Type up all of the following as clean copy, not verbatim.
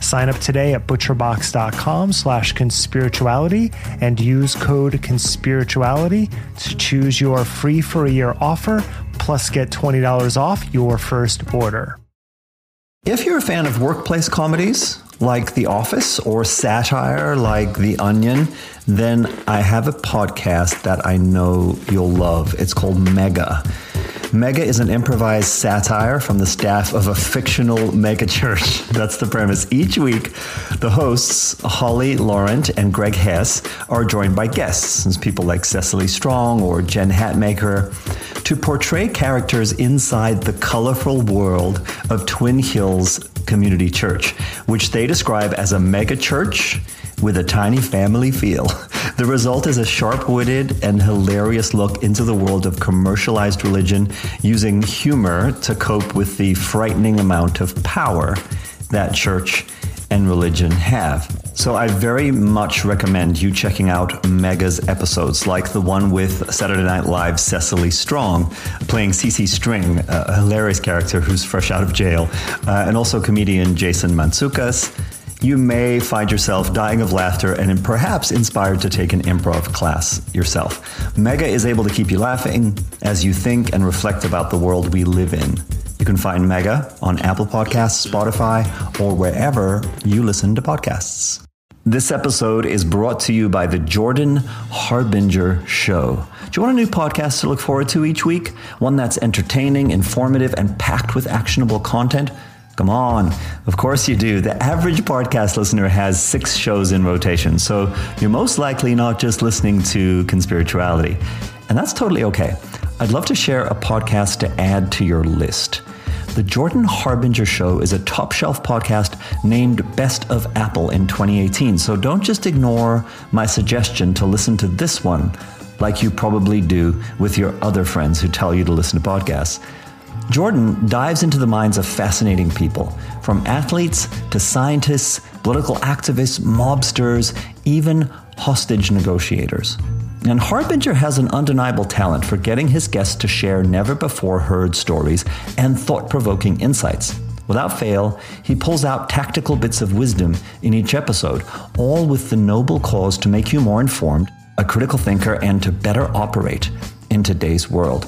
Sign up today at butcherbox.com/conspirituality and use code conspirituality to choose your free for a year offer, plus get $20 off your first order. If you're a fan of workplace comedies like The Office or satire like The Onion, then I have a podcast that I know you'll love. It's called Mega. Mega is an improvised satire from the staff of a fictional megachurch. That's the premise. Each week, the hosts, Holly Laurent and Greg Hess, are joined by guests, people like Cecily Strong or Jen Hatmaker, to portray characters inside the colorful world of Twin Hills Community Church, which they describe as a megachurch with a tiny family feel. The result is a sharp-witted and hilarious look into the world of commercialized religion, using humor to cope with the frightening amount of power that church and religion have. So I very much recommend you checking out Mega's episodes, like the one with Saturday Night Live's Cecily Strong, playing Cece String, a hilarious character who's fresh out of jail, and also comedian Jason Mantzoukas. You may find yourself dying of laughter and perhaps inspired to take an improv class yourself. Mega is able to keep you laughing as you think and reflect about the world we live in. You can find Mega on Apple Podcasts, Spotify, or wherever you listen to podcasts. This episode is brought to you by the Jordan Harbinger Show. Do you want a new podcast to look forward to each week? One that's entertaining, informative, and packed with actionable content? Come on. Of course you do. The average podcast listener has 6 shows in rotation, so you're most likely not just listening to Conspirituality. And that's totally okay. I'd love to share a podcast to add to your list. The Jordan Harbinger Show is a top-shelf podcast named Best of Apple in 2018, so don't just ignore my suggestion to listen to this one like you probably do with your other friends who tell you to listen to podcasts. Jordan dives into the minds of fascinating people, from athletes to scientists, political activists, mobsters, even hostage negotiators. And Harbinger has an undeniable talent for getting his guests to share never-before-heard stories and thought-provoking insights. Without fail, he pulls out tactical bits of wisdom in each episode, all with the noble cause to make you more informed, a critical thinker, and to better operate in today's world.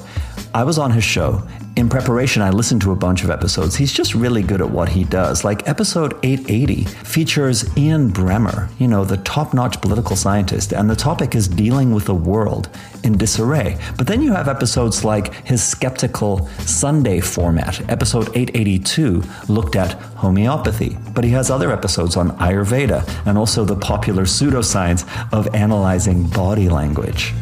I was on his show. In preparation, I listened to a bunch of episodes. He's just really good at what he does. Like episode 880 features Ian Bremmer, the top-notch political scientist, and the topic is dealing with a world in disarray. But then you have episodes like his skeptical Sunday format. Episode 882 looked at homeopathy, but he has other episodes on Ayurveda and also the popular pseudoscience of analyzing body language.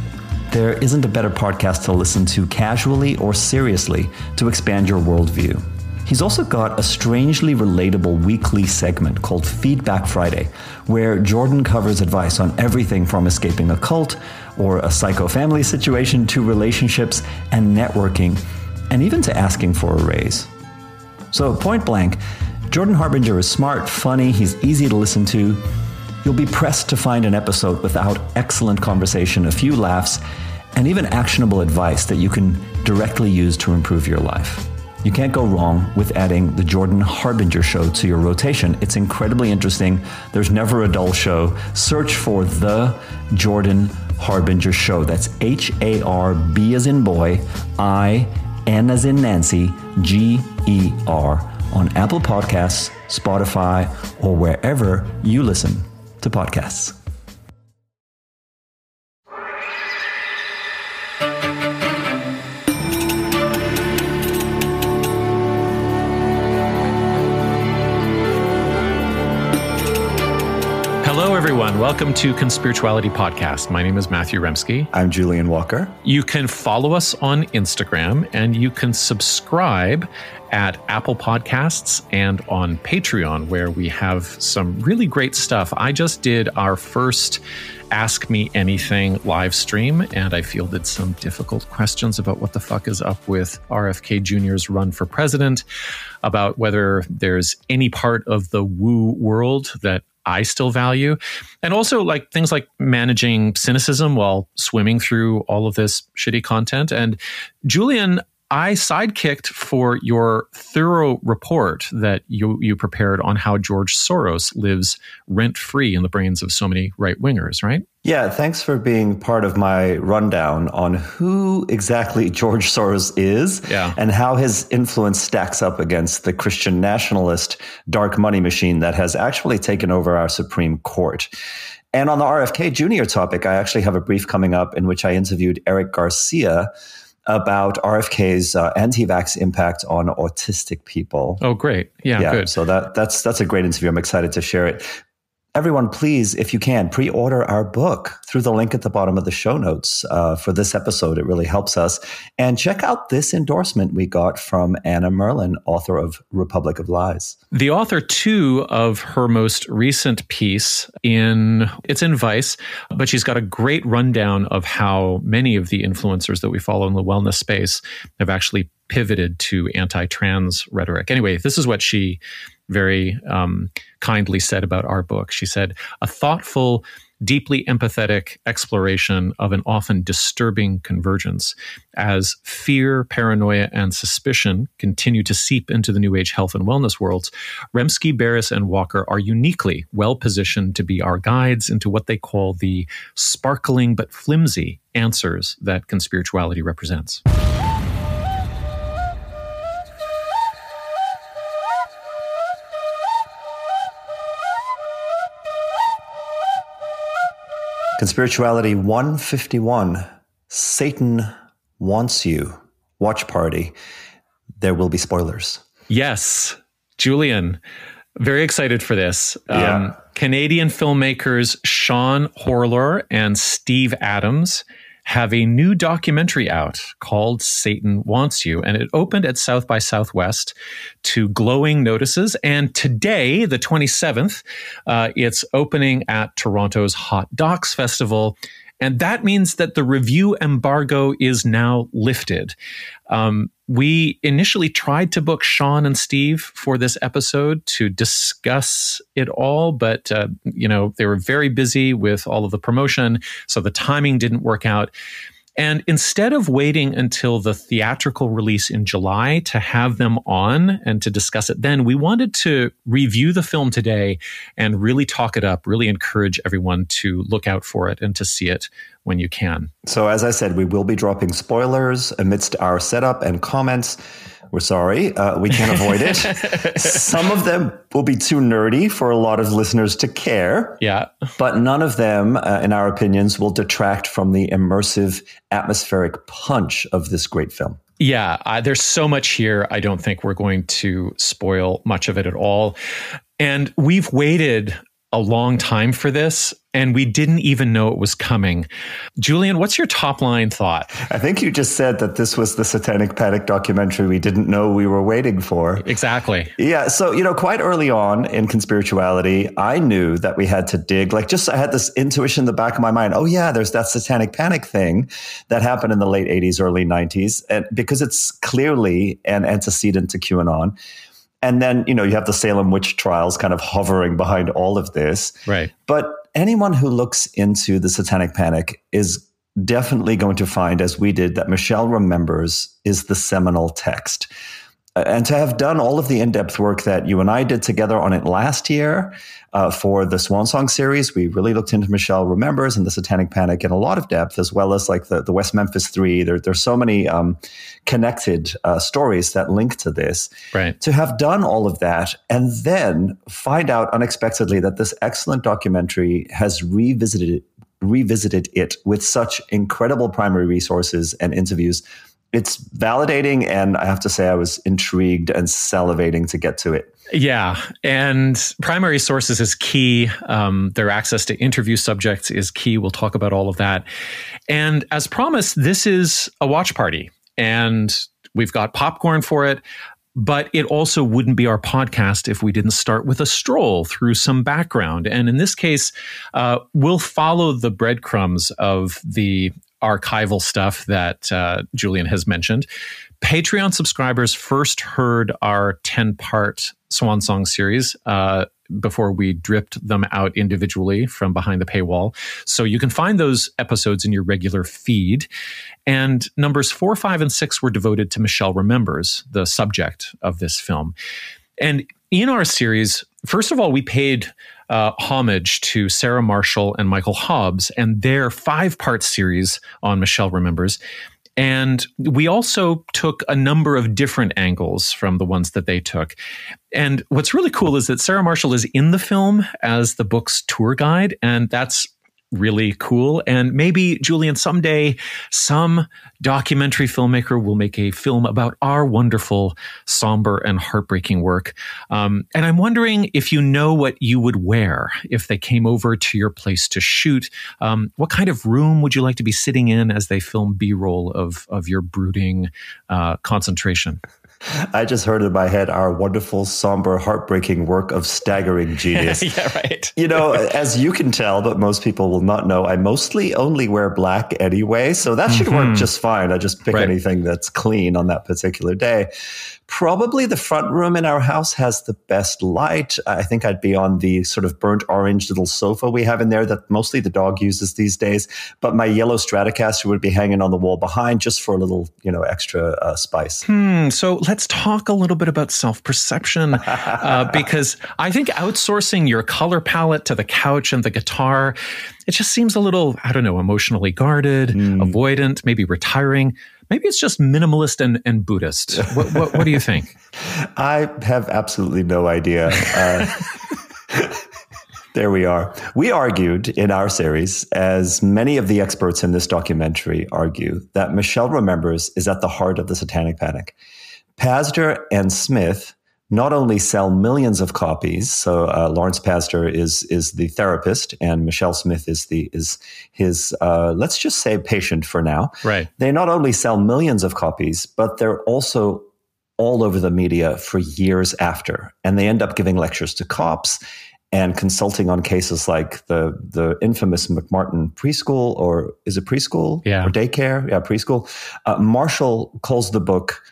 There isn't a better podcast to listen to casually or seriously to expand your worldview. He's also got a strangely relatable weekly segment called Feedback Friday, where Jordan covers advice on everything from escaping a cult or a psycho family situation to relationships and networking, and even to asking for a raise. So point blank, Jordan Harbinger is smart, funny, he's easy to listen to. You'll be pressed to find an episode without excellent conversation, a few laughs, and even actionable advice that you can directly use to improve your life. You can't go wrong with adding the Jordan Harbinger Show to your rotation. It's incredibly interesting. There's never a dull show. Search for the Jordan Harbinger Show. That's H-A-R-B as in boy, I, N as in Nancy, G-E-R on Apple Podcasts, Spotify, or wherever you listen to podcasts. Hello, everyone. Welcome to Conspirituality Podcast. My name is Matthew Remsky. I'm Julian Walker. You can follow us on Instagram, and you can subscribe at Apple Podcasts and on Patreon, where we have some really great stuff. I just did our first Ask Me Anything live stream, and I fielded some difficult questions about what the fuck is up with RFK Jr.'s run for president, about whether there's any part of the woo world that I still value. And also like things like managing cynicism while swimming through all of this shitty content. And Julian, I sidekicked for your thorough report that you prepared on how George Soros lives rent-free in the brains of so many right-wingers, right? Yeah, thanks for being part of my rundown on who exactly George Soros is and how his influence stacks up against the Christian nationalist dark money machine that has actually taken over our Supreme Court. And on the RFK Jr. topic, I actually have a brief coming up in which I interviewed Eric Garcia about RFK's anti-vax impact on autistic people. Oh, great. Yeah, good. So that's a great interview. I'm excited to share it. Everyone, please, if you can, pre-order our book through the link at the bottom of the show notes for this episode. It really helps us. And check out this endorsement we got from Anna Merlin, author of Republic of Lies. The author, too, of her most recent piece, it's in Vice, but she's got a great rundown of how many of the influencers that we follow in the wellness space have actually pivoted to anti-trans rhetoric. Anyway, this is what she very kindly said about our book. She said, a thoughtful, deeply empathetic exploration of an often disturbing convergence as fear, paranoia, and suspicion continue to seep into the New Age health and wellness worlds. Remsky, Barris, and Walker are uniquely well-positioned to be our guides into what they call the sparkling but flimsy answers that conspirituality represents. Conspirituality 151, Satan Wants You, watch party. There will be spoilers. Yes, Julian, very excited for this. Yeah. Canadian filmmakers Sean Horlor and Steve Adams have a new documentary out called Satan Wants You, and it opened at South by Southwest to glowing notices. And today, the 27th, it's opening at Toronto's Hot Docs Festival. And that means that the review embargo is now lifted. We initially tried to book Sean and Steve for this episode to discuss it all, but they were very busy with all of the promotion, so the timing didn't work out. And instead of waiting until the theatrical release in July to have them on and to discuss it then, we wanted to review the film today and really talk it up, really encourage everyone to look out for it and to see it when you can. So as I said, we will be dropping spoilers amidst our setup and comments. We're sorry, we can't avoid it. Some of them will be too nerdy for a lot of listeners to care. Yeah. But none of them, in our opinions, will detract from the immersive, atmospheric punch of this great film. Yeah, there's so much here. I don't think we're going to spoil much of it at all. And we've waited a long time for this, and we didn't even know it was coming. Julian, what's your top line thought? I think you just said that this was the Satanic Panic documentary we didn't know we were waiting for. Exactly. Yeah. So, quite early on in conspirituality, I knew that we had to dig, I had this intuition in the back of my mind. Oh yeah, there's that Satanic Panic thing that happened in the late 80s, early 90s, and because it's clearly an antecedent to QAnon. And then, you have the Salem witch trials kind of hovering behind all of this. Right. But anyone who looks into the Satanic Panic is definitely going to find, as we did, that Michelle Remembers is the seminal text. And to have done all of the in-depth work that you and I did together on it last year for the Swan Song series, we really looked into Michelle Remembers and the Satanic Panic in a lot of depth, as well as like the West Memphis Three. There's so many connected stories that link to this. Right. To have done all of that and then find out unexpectedly that this excellent documentary has revisited it with such incredible primary resources and interviews, it's validating, and I have to say I was intrigued and salivating to get to it. Yeah, and primary sources is key. Their access to interview subjects is key. We'll talk about all of that. And as promised, this is a watch party, and we've got popcorn for it. But it also wouldn't be our podcast if we didn't start with a stroll through some background. And in this case, we'll follow the breadcrumbs of the archival stuff that Julian has mentioned. Patreon subscribers first heard our 10-part Swan Song series before we dripped them out individually from behind the paywall. So you can find those episodes in your regular feed. And numbers 4, 5, and 6 were devoted to Michelle Remembers, the subject of this film. And in our series, first of all, we paid homage to Sarah Marshall and Michael Hobbs and their 5-part series on Michelle Remembers. And we also took a number of different angles from the ones that they took. And what's really cool is that Sarah Marshall is in the film as the book's tour guide, and that's really cool. And maybe, Julian, someday some documentary filmmaker will make a film about our wonderful, somber, and heartbreaking work. And I'm wondering if you know what you would wear if they came over to your place to shoot. What kind of room would you like to be sitting in as they film B-roll of your brooding concentration? I just heard in my head our wonderful, somber, heartbreaking work of staggering genius. Yeah, right. You know, as you can tell, but most people will not know, I mostly only wear black anyway, so that should work just fine. I just pick anything that's clean on that particular day. Probably the front room in our house has the best light. I think I'd be on the sort of burnt orange little sofa we have in there that mostly the dog uses these days. But my yellow Stratocaster would be hanging on the wall behind just for a little, extra spice. So let's talk a little bit about self-perception because I think outsourcing your color palette to the couch and the guitar, it just seems a little, emotionally guarded, avoidant, maybe retiring. Maybe it's just minimalist and Buddhist. What do you think? I have absolutely no idea. There we are. We argued in our series, as many of the experts in this documentary argue, that Michelle Remembers is at the heart of the Satanic Panic. Pazder and Smith not only sell millions of copies. So Lawrence Pazder is the therapist, and Michelle Smith is his let's just say patient for now. Right. They not only sell millions of copies, but they're also all over the media for years after, and they end up giving lectures to cops and consulting on cases like the infamous McMartin Preschool, or is it preschool? Yeah. Or daycare? Yeah, preschool. Marshall calls the book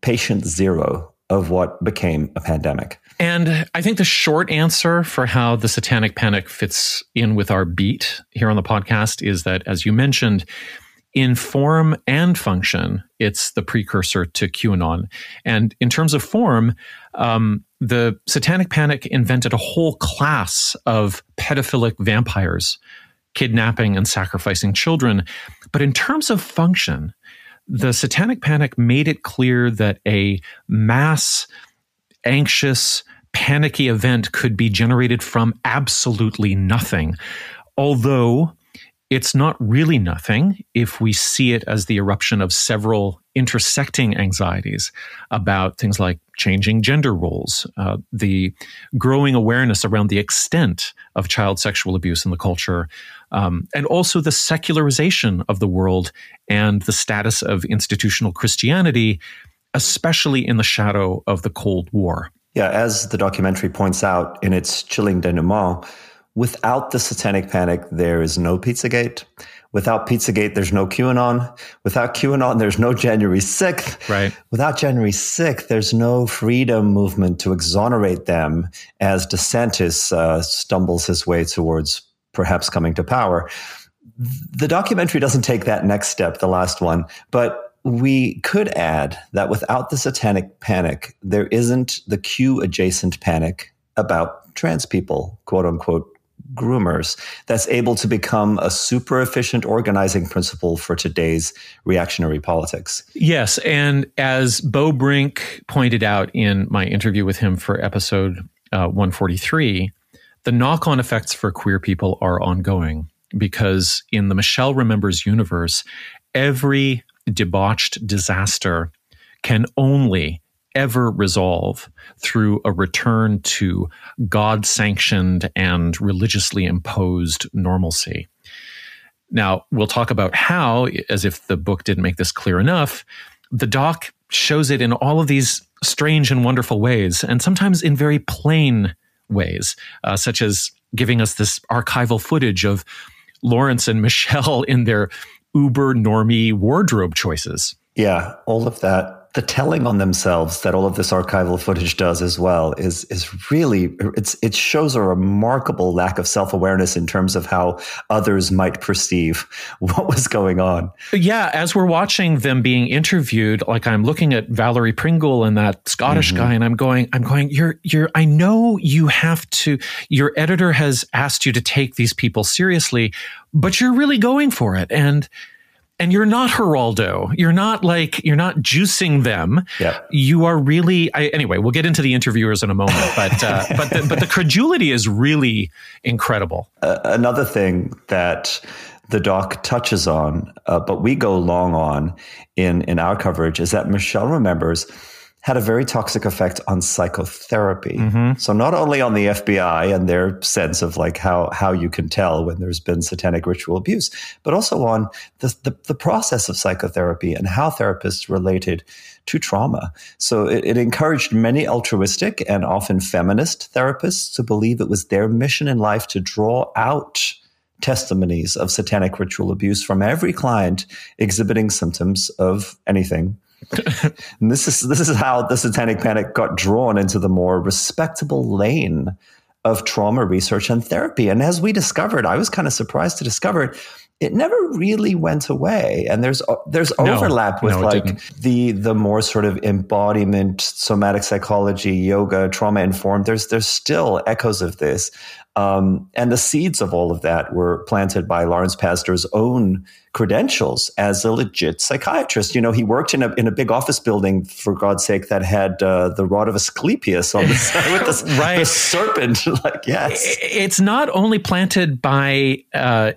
Patient Zero of what became a pandemic. And I think the short answer for how the Satanic Panic fits in with our beat here on the podcast is that, as you mentioned, in form and function, it's the precursor to QAnon. And in terms of form, the Satanic Panic invented a whole class of pedophilic vampires, kidnapping and sacrificing children. But in terms of function, the Satanic Panic made it clear that a mass, anxious, panicky event could be generated from absolutely nothing. Although it's not really nothing if we see it as the eruption of several intersecting anxieties about things like changing gender roles, the growing awareness around the extent of child sexual abuse in the culture, and also the secularization of the world and the status of institutional Christianity, especially in the shadow of the Cold War. Yeah, as the documentary points out in its chilling denouement, without the Satanic Panic, there is no Pizzagate. Without Pizzagate, there's no QAnon. Without QAnon, there's no January 6th. Right. Without January 6th, there's no freedom movement to exonerate them as DeSantis stumbles his way towards perhaps coming to power. The documentary doesn't take that next step, the last one, but We could add that without the satanic panic, there isn't the Q-adjacent panic about trans people, quote-unquote groomers, that's able to become a super efficient organizing principle for today's reactionary politics. Yes, and as Bo Brink pointed out in my interview with him for episode 143, the knock-on effects for queer people are ongoing, because in the Michelle Remembers universe, every debauched disaster can only ever resolve through a return to God-sanctioned and religiously imposed normalcy. Now, we'll talk about how, as if the book didn't make this clear enough, the doc shows it in all of these strange and wonderful ways, and sometimes in very plain ways, such as giving us this archival footage of Lawrence and Michelle in their uber normie wardrobe choices. Yeah, all of that. The telling on themselves that all of this archival footage does as well is really, it shows a remarkable lack of self-awareness in terms of how others might perceive what was going on. Yeah, as we're watching them being interviewed, like I'm looking at Valerie Pringle and that Scottish guy, and I'm going, you're I know you have to, your editor has asked you to take these people seriously, but you're really going for it. And you're not Geraldo. You're not juicing them. Yep. You are really, anyway, we'll get into the interviewers in a moment, but the credulity is really incredible. Another thing that the doc touches on, but we go long on in our coverage, is that Michelle Remembers had a very toxic effect on psychotherapy. Mm-hmm. So not only on the FBI and their sense of like how you can tell when there's been satanic ritual abuse, but also on the process of psychotherapy and how therapists related to trauma. So it encouraged many altruistic and often feminist therapists to believe it was their mission in life to draw out testimonies of satanic ritual abuse from every client exhibiting symptoms of anything. And this is how the satanic panic got drawn into the more respectable lane of trauma research and therapy. And as we discovered, I was kind of surprised to discover it never really went away. And there's overlap with the more sort of embodiment, somatic psychology, yoga, trauma informed. There's still echoes of this. And the seeds of all of that were planted by Lawrence Pazder's own credentials as a legit psychiatrist. You know, he worked in a big office building, for God's sake, that had the rod of Asclepius on the side with the, right. The serpent. Like, yes. It's not only planted by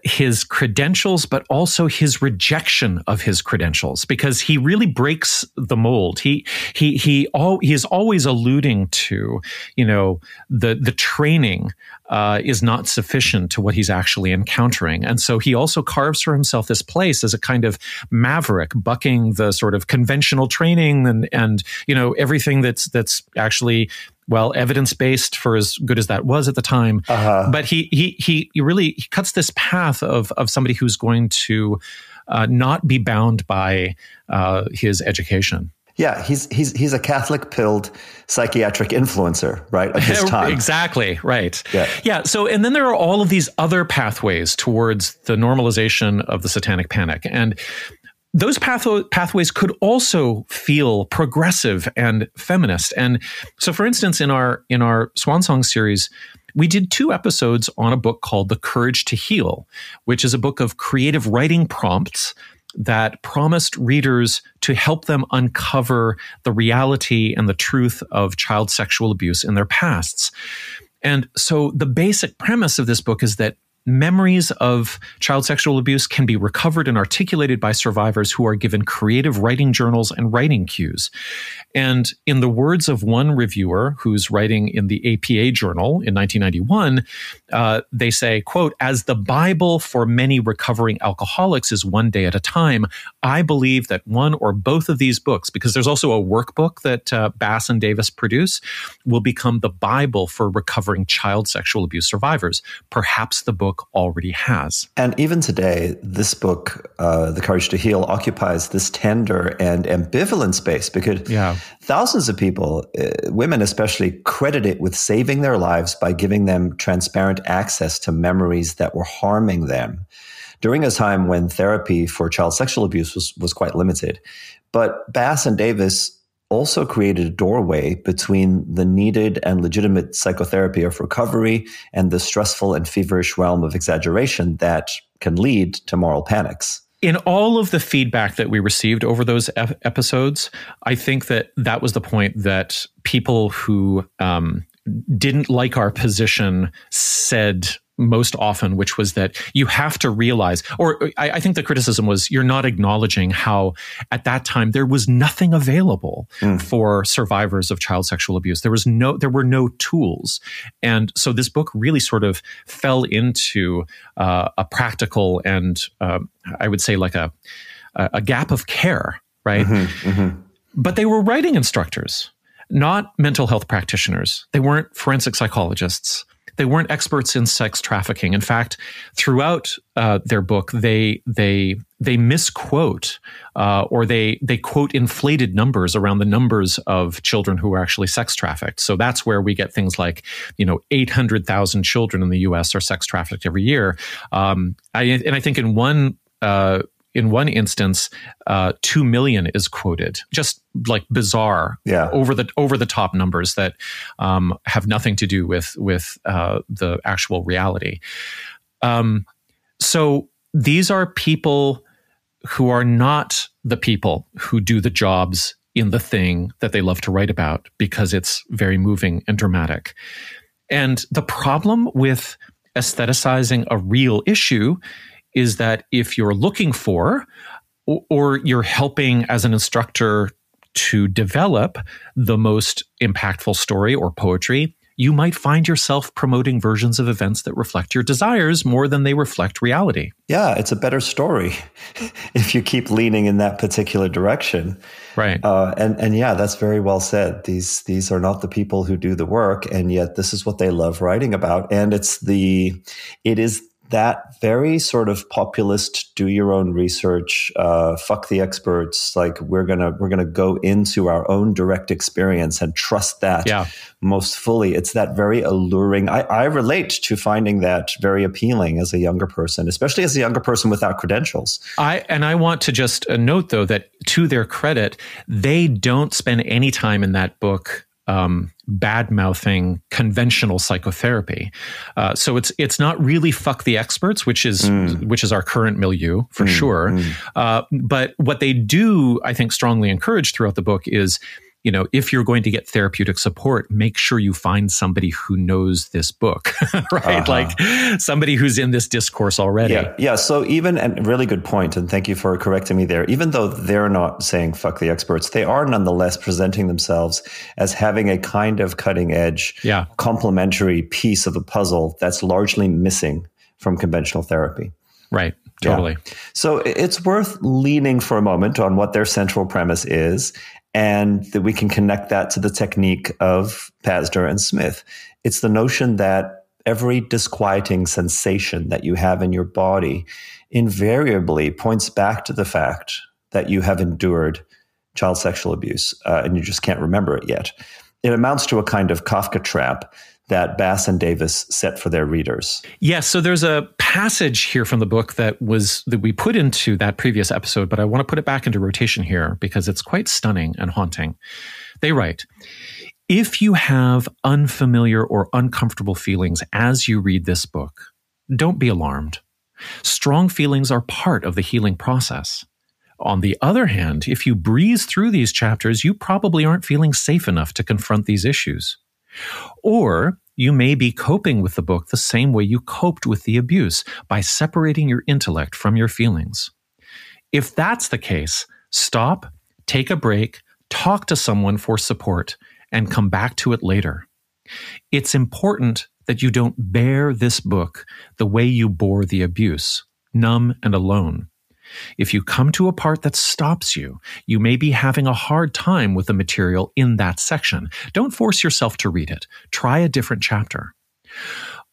his credentials, but also his rejection of his credentials, because he really breaks the mold. He is always alluding to, you know, the training is not sufficient to what he's actually encountering. And so he also carves for himself this place as a kind of maverick, bucking the sort of conventional training and you know, everything that's actually, well, evidence-based for as good as that was at the time. Uh-huh. But he really cuts this path of somebody who's going to not be bound by his education. Yeah, he's a Catholic-pilled psychiatric influencer, right, of his time. Exactly, right. Yeah, so and then there are all of these other pathways towards the normalization of the satanic panic. And those pathways could also feel progressive and feminist. And so, for instance, in our Swan Song series, we did 2 episodes on a book called The Courage to Heal, which is a book of creative writing prompts that promised readers to help them uncover the reality and the truth of child sexual abuse in their pasts. And so the basic premise of this book is that memories of child sexual abuse can be recovered and articulated by survivors who are given creative writing journals and writing cues. And in the words of one reviewer who's writing in the APA Journal in 1991, they say, quote, "As the Bible for many recovering alcoholics is one day at a time, I believe that one or both of these books," because there's also a workbook that Bass and Davis produce, "will become the Bible for recovering child sexual abuse survivors. Perhaps the book already has." And even today, this book, The Courage to Heal, occupies this tender and ambivalent space because thousands of people, women especially, credit it with saving their lives by giving them transparent access to memories that were harming them during a time when therapy for child sexual abuse was quite limited. But Bass and Davis also created a doorway between the needed and legitimate psychotherapy of recovery and the stressful and feverish realm of exaggeration that can lead to moral panics. In all of the feedback that we received over those episodes, I think that was the point that people who didn't like our position said most often, which was that you have to realize, or I think the criticism was, you're not acknowledging how at that time there was nothing available for survivors of child sexual abuse. There were no tools. And so this book really sort of fell into a practical and I would say like a gap of care, right? Mm-hmm, mm-hmm. But they were writing instructors, not mental health practitioners. They weren't forensic psychologists. They weren't experts in sex trafficking. In fact, throughout their book, they misquote or they quote inflated numbers around the numbers of children who are actually sex trafficked. So that's where we get things like, 800,000 children in the U.S. are sex trafficked every year. I think in one instance, 2 million is quoted. Just like bizarre, over the top numbers that have nothing to do with the actual reality. So these are people who are not the people who do the jobs in the thing that they love to write about because it's very moving and dramatic. And the problem with aestheticizing a real issue is that if you're looking for, or you're helping as an instructor to develop the most impactful story or poetry, you might find yourself promoting versions of events that reflect your desires more than they reflect reality. Yeah, it's a better story if you keep leaning in that particular direction. Right. And yeah, that's very well said. These are not the people who do the work, and yet this is what they love writing about. And it is that very sort of populist, do your own research, fuck the experts. Like we're gonna go into our own direct experience and trust that most fully. It's that very alluring. I relate to finding that very appealing as a younger person, especially as a younger person without credentials. I want to just note though that to their credit, they don't spend any time in that book bad-mouthing conventional psychotherapy. So it's not really fuck the experts, which is our current milieu for sure. But what they do, I think, strongly encourage throughout the book is, if you're going to get therapeutic support, make sure you find somebody who knows this book, right? Uh-huh. Like somebody who's in this discourse already. Yeah. So and really good point, and thank you for correcting me there. Even though they're not saying fuck the experts, they are nonetheless presenting themselves as having a kind of cutting edge, complementary piece of the puzzle that's largely missing from conventional therapy. Right. Totally. Yeah. So it's worth leaning for a moment on what their central premise is, and that we can connect that to the technique of Pazder and Smith. It's the notion that every disquieting sensation that you have in your body invariably points back to the fact that you have endured child sexual abuse, and you just can't remember it yet. It amounts to a kind of Kafka trap that Bass and Davis set for their readers. Yes, so there's a passage here from the book that we put into that previous episode, but I want to put it back into rotation here because it's quite stunning and haunting. They write, "If you have unfamiliar or uncomfortable feelings as you read this book, don't be alarmed. Strong feelings are part of the healing process. On the other hand, if you breeze through these chapters, you probably aren't feeling safe enough to confront these issues. Or you may be coping with the book the same way you coped with the abuse, by separating your intellect from your feelings. If that's the case, stop, take a break, talk to someone for support, and come back to it later. It's important that you don't bear this book the way you bore the abuse, numb and alone. If you come to a part that stops you, you may be having a hard time with the material in that section. Don't force yourself to read it. Try a different chapter.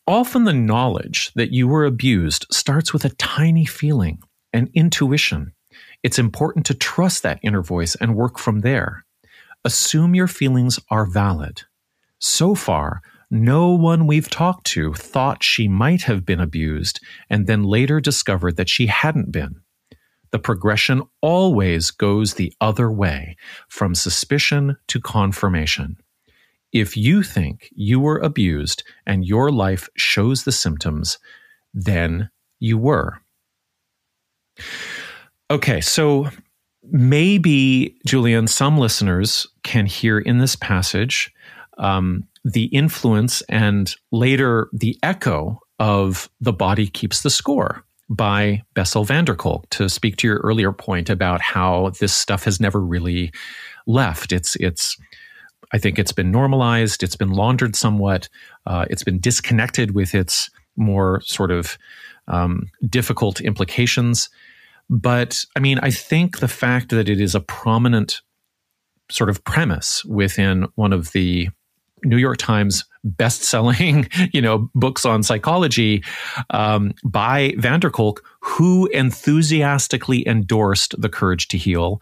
Often the knowledge that you were abused starts with a tiny feeling, an intuition. It's important to trust that inner voice and work from there. Assume your feelings are valid. So far, no one we've talked to thought she might have been abused and then later discovered that she hadn't been. the progression always goes the other way, from suspicion to confirmation. If you think you were abused and your life shows the symptoms, then you were. Okay, so maybe, Julian, some listeners can hear in this passage the influence and later the echo of The Body Keeps the Score by Bessel van der Kolk, to speak to your earlier point about how this stuff has never really left. I think it's been normalized, it's been laundered somewhat, it's been disconnected with its more sort of difficult implications. But I mean, I think the fact that it is a prominent sort of premise within one of the New York Times best-selling, books on psychology by van der Kolk, who enthusiastically endorsed The Courage to Heal.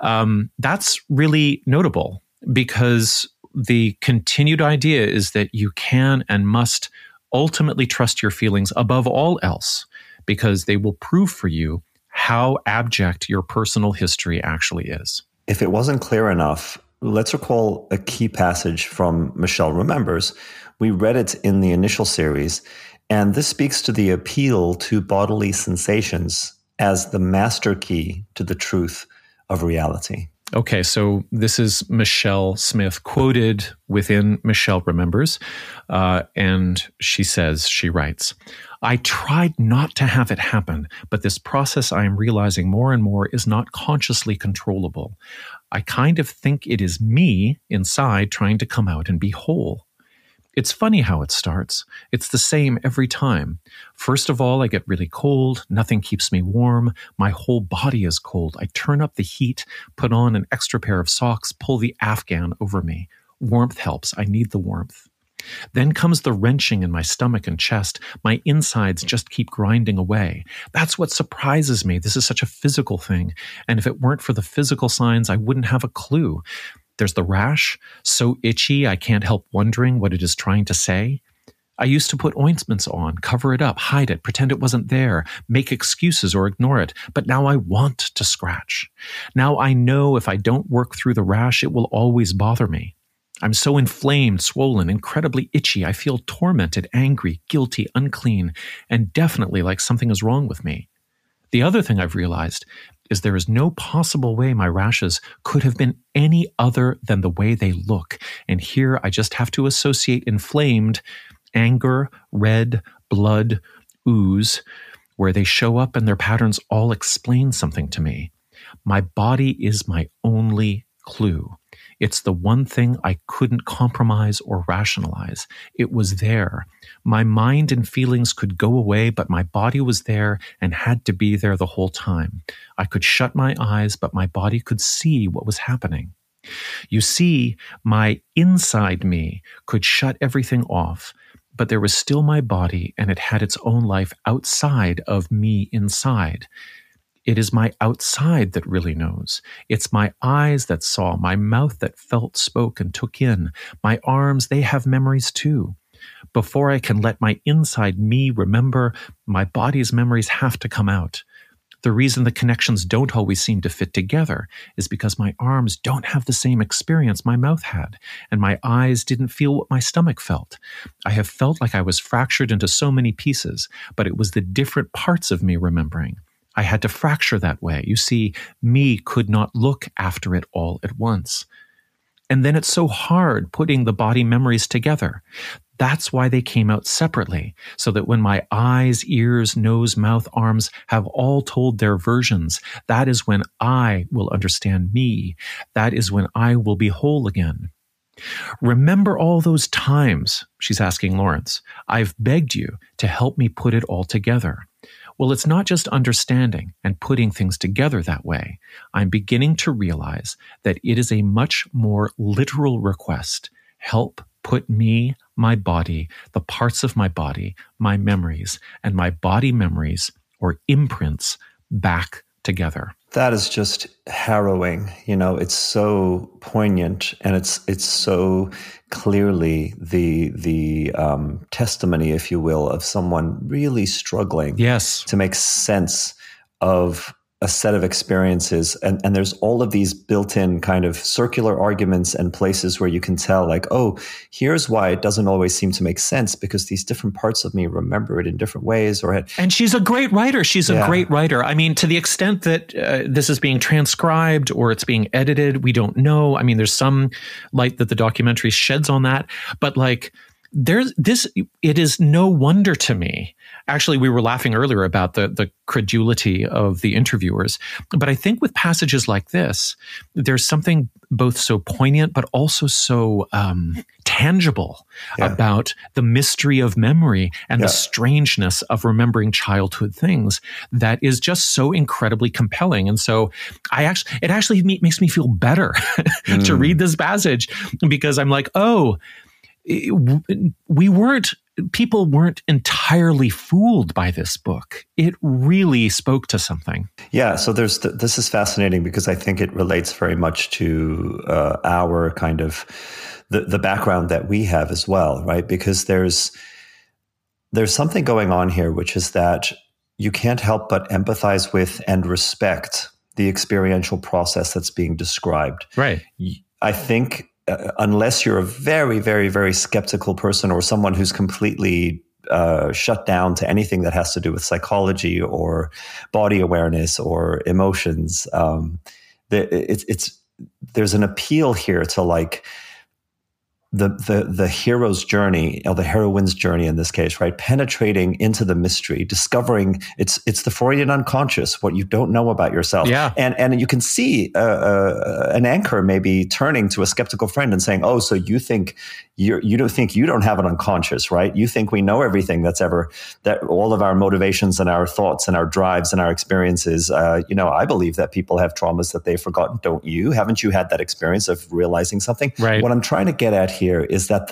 That's really notable, because the continued idea is that you can and must ultimately trust your feelings above all else, because they will prove for you how abject your personal history actually is. If it wasn't clear enough, let's recall a key passage from Michelle Remembers. We read it in the initial series, and this speaks to the appeal to bodily sensations as the master key to the truth of reality. Okay, so this is Michelle Smith quoted within Michelle Remembers, and she writes, "I tried not to have it happen, but this process I am realizing more and more is not consciously controllable. I kind of think it is me inside trying to come out and be whole. It's funny how it starts. It's the same every time. First of all, I get really cold. Nothing keeps me warm. My whole body is cold. I turn up the heat, put on an extra pair of socks, pull the Afghan over me. Warmth helps. I need the warmth. Then comes the wrenching in my stomach and chest. My insides just keep grinding away. That's what surprises me. This is such a physical thing. And if it weren't for the physical signs, I wouldn't have a clue. There's the rash, so itchy I can't help wondering what it is trying to say. I used to put ointments on, cover it up, hide it, pretend it wasn't there, make excuses or ignore it, but now I want to scratch. Now I know if I don't work through the rash, it will always bother me. I'm so inflamed, swollen, incredibly itchy. I feel tormented, angry, guilty, unclean, and definitely like something is wrong with me. The other thing I've realized is there is no possible way my rashes could have been any other than the way they look. And here I just have to associate inflamed, anger, red, blood, ooze, where they show up and their patterns all explain something to me. My body is my only clue. It's the one thing I couldn't compromise or rationalize. It was there. My mind and feelings could go away, but my body was there and had to be there the whole time. I could shut my eyes, but my body could see what was happening. You see, my inside me could shut everything off, but there was still my body, and it had its own life outside of me inside. It is my outside that really knows. It's my eyes that saw, my mouth that felt, spoke, and took in. My arms, they have memories too. Before I can let my inside me remember, my body's memories have to come out. The reason the connections don't always seem to fit together is because my arms don't have the same experience my mouth had, and my eyes didn't feel what my stomach felt. I have felt like I was fractured into so many pieces, but it was the different parts of me remembering. I had to fracture that way. You see, me could not look after it all at once. And then it's so hard putting the body memories together. That's why they came out separately, so that when my eyes, ears, nose, mouth, arms have all told their versions, that is when I will understand me. That is when I will be whole again. Remember all those times, she's asking Lawrence, I've begged you to help me put it all together. Well, it's not just understanding and putting things together that way. I'm beginning to realize that it is a much more literal request. Help put me, my body, the parts of my body, my memories, and my body memories or imprints back together. That is just harrowing. It's so poignant, and it's so clearly the testimony, if you will, of someone really struggling to make sense of a set of experiences, and there's all of these built-in kind of circular arguments and places where you can tell, like, oh, here's why it doesn't always seem to make sense, because these different parts of me remember it in different ways. Or and she's a great writer. She's a great writer. I mean, to the extent that this is being transcribed or it's being edited, we don't know. I mean, there's some light that the documentary sheds on that, but like, it is no wonder to me. Actually, we were laughing earlier about the credulity of the interviewers. But I think with passages like this, there's something both so poignant, but also so tangible about the mystery of memory and the strangeness of remembering childhood things that is just so incredibly compelling. And so it actually makes me feel better to read this passage, because I'm like, oh, people weren't entirely fooled by this book. It really spoke to something. Yeah. So this is fascinating, because I think it relates very much to our kind of the background that we have as well, right? Because there's something going on here, which is that you can't help but empathize with and respect the experiential process that's being described. Right. I think, unless you're a very, very, very skeptical person, or someone who's completely shut down to anything that has to do with psychology or body awareness or emotions, there's an appeal here to, like, the hero's journey, or the heroine's journey in this case, right? Penetrating into the mystery, discovering it's the Freudian unconscious, what you don't know about yourself. Yeah. And you can see an anchor maybe turning to a skeptical friend and saying, oh, so you think you don't have an unconscious, right? You think we know everything that all of our motivations and our thoughts and our drives and our experiences. I believe that people have traumas that they've forgotten. Don't you? Haven't you had that experience of realizing something? Right. What I'm trying to get at here is that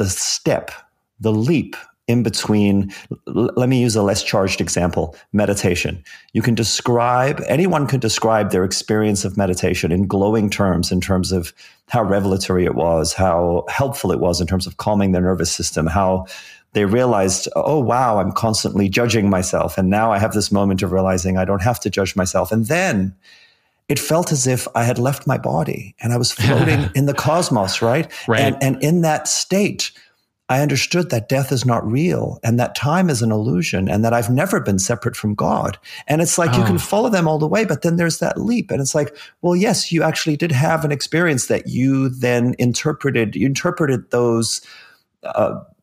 the leap in between, let me use a less charged example, meditation. Anyone can describe their experience of meditation in glowing terms, in terms of how revelatory it was, how helpful it was in terms of calming their nervous system, how they realized, oh, wow, I'm constantly judging myself. And now I have this moment of realizing I don't have to judge myself. And then it felt as if I had left my body and I was floating in the cosmos, right? Right. And in that state, I understood that death is not real and that time is an illusion and that I've never been separate from God. And it's like, you can follow them all the way, but then there's that leap. And it's like, well, yes, you actually did have an experience that you then interpreted. You interpreted those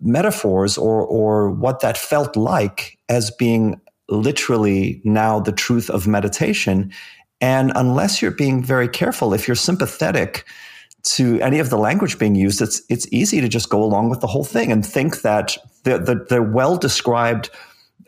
metaphors or what that felt like as being literally now the truth of meditation. And unless you're being very careful, if you're sympathetic to any of the language being used, it's easy to just go along with the whole thing and think that the well-described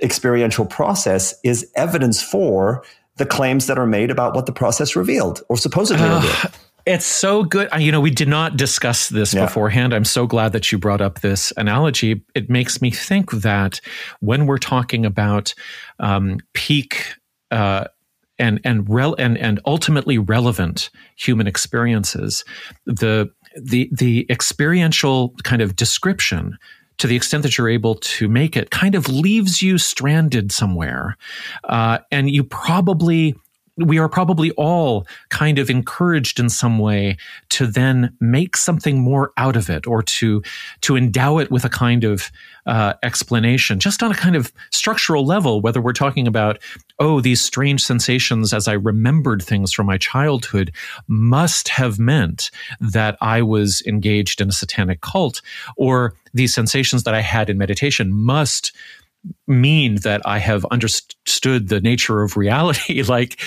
experiential process is evidence for the claims that are made about what the process revealed or supposedly revealed. It's so good. We did not discuss this beforehand. I'm so glad that you brought up this analogy. It makes me think that when we're talking about peak and ultimately relevant human experiences, the experiential kind of description, to the extent that you're able to make it, kind of leaves you stranded somewhere, and we are probably all kind of encouraged in some way to then make something more out of it, or to endow it with a kind of explanation, just on a kind of structural level, whether we're talking about, oh, these strange sensations as I remembered things from my childhood must have meant that I was engaged in a satanic cult, or these sensations that I had in meditation must mean that I have understood the nature of reality. Like,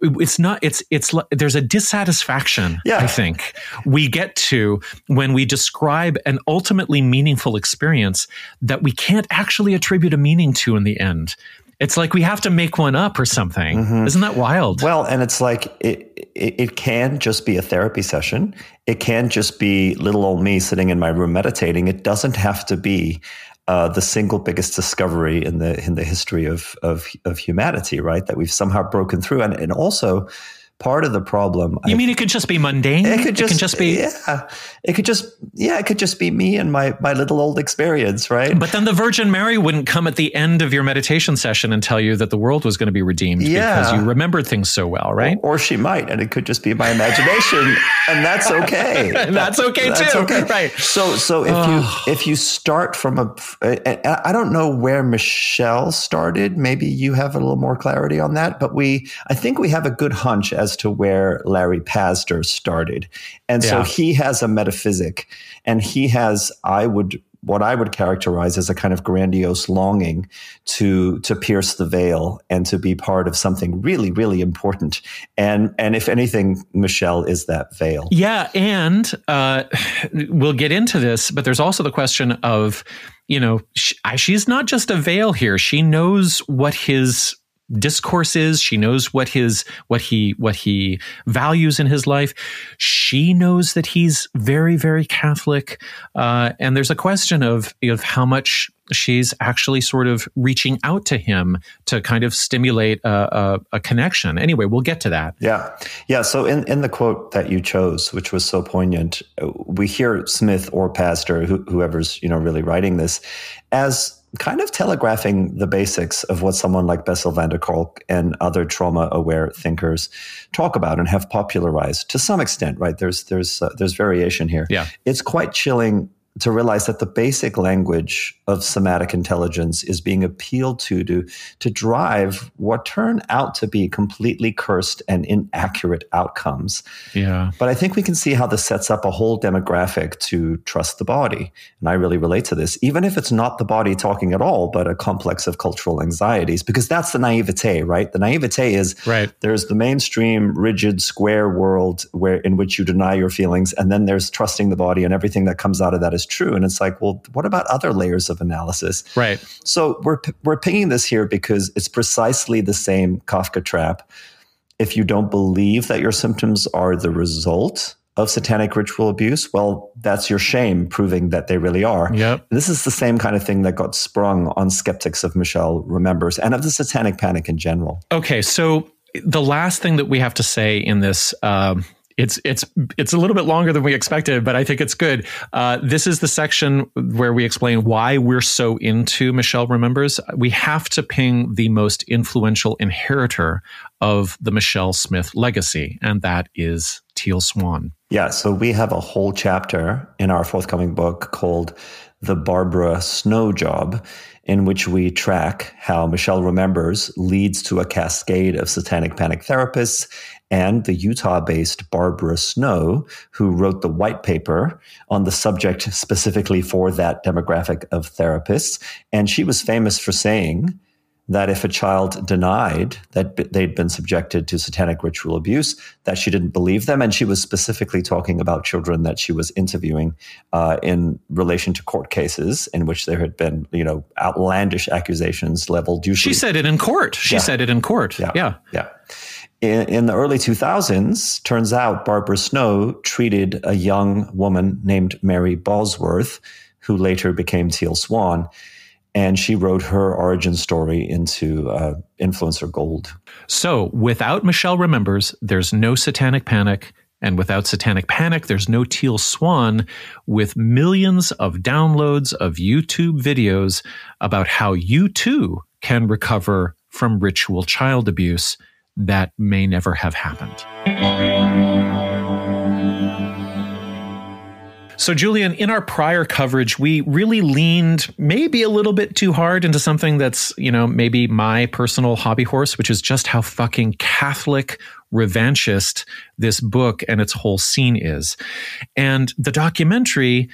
it's not, it's like, there's a dissatisfaction, I think, we get to when we describe an ultimately meaningful experience that we can't actually attribute a meaning to in the end. It's like we have to make one up or something. Mm-hmm. Isn't that wild? Well, and it's like it can just be a therapy session. It can just be little old me sitting in my room meditating. It doesn't have to be the single biggest discovery in the history of humanity, right? That we've somehow broken through, and also part of the problem. You mean it could just be mundane? It could just be me and my little old experience, right? But then the Virgin Mary wouldn't come at the end of your meditation session and tell you that the world was going to be redeemed because you remembered things so well, right? Or she might, and it could just be my imagination, and that's okay. That's okay too. Right. So if you start from I don't know where Michelle started. Maybe you have a little more clarity on that, but I think we have a good hunch as to where Larry Pazder started. And so he has a metaphysic, and he has, what I would characterize as a kind of grandiose longing to pierce the veil and to be part of something really, really important. And if anything, Michelle is that veil. Yeah. And we'll get into this, but there's also the question of, she's not just a veil here. She knows what his discourse is. She knows what he values in his life. She knows that he's very, very Catholic. And there's a question of how much she's actually sort of reaching out to him to kind of stimulate a connection. Anyway, we'll get to that. Yeah. Yeah. So in the quote that you chose, which was so poignant, we hear Smith or Pazder, whoever's, really writing this, as kind of telegraphing the basics of what someone like Bessel van der Kolk and other trauma-aware thinkers talk about and have popularized to some extent, right? There's variation here. Yeah. It's quite chilling to realize that the basic language of somatic intelligence is being appealed to drive what turn out to be completely cursed and inaccurate outcomes. Yeah. But I think we can see how this sets up a whole demographic to trust the body. And I really relate to this, even if it's not the body talking at all, but a complex of cultural anxieties, because that's the naivete, right? The naivete is there's the mainstream, rigid, square world in which you deny your feelings. And then there's trusting the body, and everything that comes out of that is true. And it's like, well, what about other layers of analysis? Right. So we're pinging this here because it's precisely the same Kafka trap. If you don't believe that your symptoms are the result of satanic ritual abuse, well, that's your shame proving that they really are. Yep. This is the same kind of thing that got sprung on skeptics of Michelle Remembers and of the satanic panic in general. Okay. So the last thing that we have to say in this, it's a little bit longer than we expected, but I think it's good. This is the section where we explain why we're so into Michelle Remembers. We have to ping the most influential inheritor of the Michelle Smith legacy, and that is Teal Swan. Yeah, so we have a whole chapter in our forthcoming book called The Barbara Snow Job, in which we track how Michelle Remembers leads to a cascade of satanic panic therapists and the Utah-based Barbara Snow, who wrote the white paper on the subject specifically for that demographic of therapists. And she was famous for saying that if a child denied that they'd been subjected to satanic ritual abuse, that she didn't believe them. And she was specifically talking about children that she was interviewing in relation to court cases in which there had been, outlandish accusations leveled. Usually. She said it in court. Yeah. In the early 2000s, turns out Barbara Snow treated a young woman named Mary Bosworth, who later became Teal Swan. And she wrote her origin story into Influencer Gold. So without Michelle Remembers, there's no satanic panic. And without satanic panic, there's no Teal Swan, with millions of downloads of YouTube videos about how you too can recover from ritual child abuse that may never have happened. So, Julian, in our prior coverage, we really leaned maybe a little bit too hard into something that's, maybe my personal hobby horse, which is just how fucking Catholic revanchist this book and its whole scene is. And the documentary,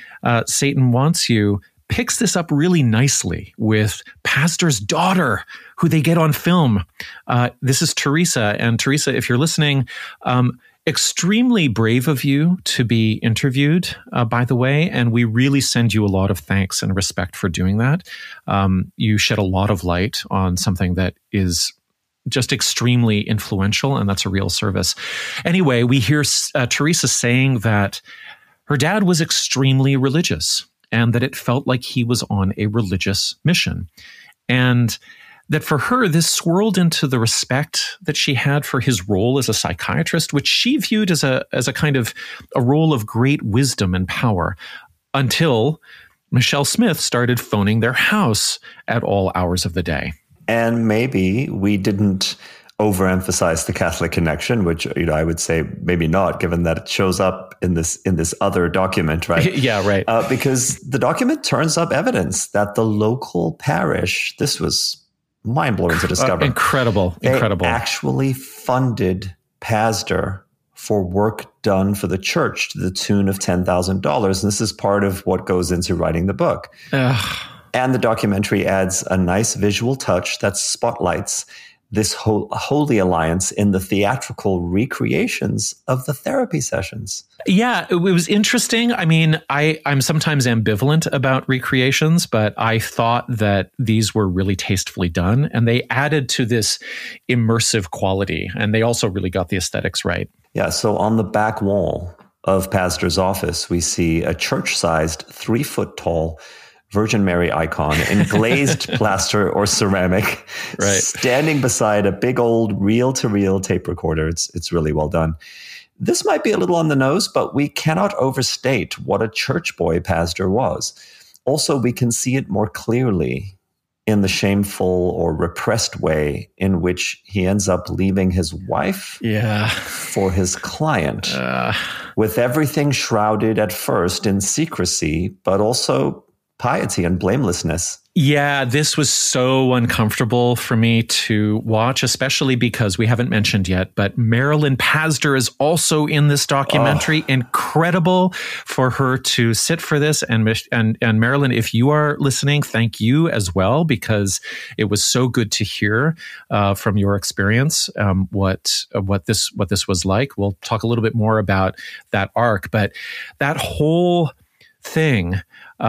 Satan Wants You, picks this up really nicely with Pazder's daughter, who they get on film. This is Teresa. And Teresa, if you're listening, extremely brave of you to be interviewed, by the way, and we really send you a lot of thanks and respect for doing that. You shed a lot of light on something that is just extremely influential, and that's a real service. Anyway, we hear Teresa saying that her dad was extremely religious and that it felt like he was on a religious mission. And that for her, this swirled into the respect that she had for his role as a psychiatrist, which she viewed as a kind of a role of great wisdom and power, until Michelle Smith started phoning their house at all hours of the day. And maybe we didn't overemphasize the Catholic connection, which, you know, I would say maybe not, given that it shows up in this other document, right? Yeah, right. Because the document turns up evidence that the local parish, this was mind-blowing to discover. Incredible. They actually funded Pazder for work done for the church to the tune of $10,000. And this is part of what goes into writing the book. Ugh. And the documentary adds a nice visual touch that spotlights this whole Holy Alliance in the theatrical recreations of the therapy sessions. Yeah, it was interesting. I mean, I'm sometimes ambivalent about recreations, but I thought that these were really tastefully done, and they added to this immersive quality, and they also really got the aesthetics right. Yeah, so on the back wall of Pazder's office, we see a church-sized, 3-foot-tall Virgin Mary icon in glazed plaster or ceramic, right, standing beside a big old reel-to-reel tape recorder. It's really well done. This might be a little on the nose, but we cannot overstate what a church boy Pazder was. Also, we can see it more clearly in the shameful or repressed way in which he ends up leaving his wife for his client, with everything shrouded at first in secrecy, but also piety and blamelessness. Yeah, this was so uncomfortable for me to watch, especially because we haven't mentioned yet, but Marilyn Pazder is also in this documentary. Incredible for her to sit for this. And Marilyn, if you are listening, thank you as well, because it was so good to hear from your experience what this was like. We'll talk a little bit more about that arc, but that whole thing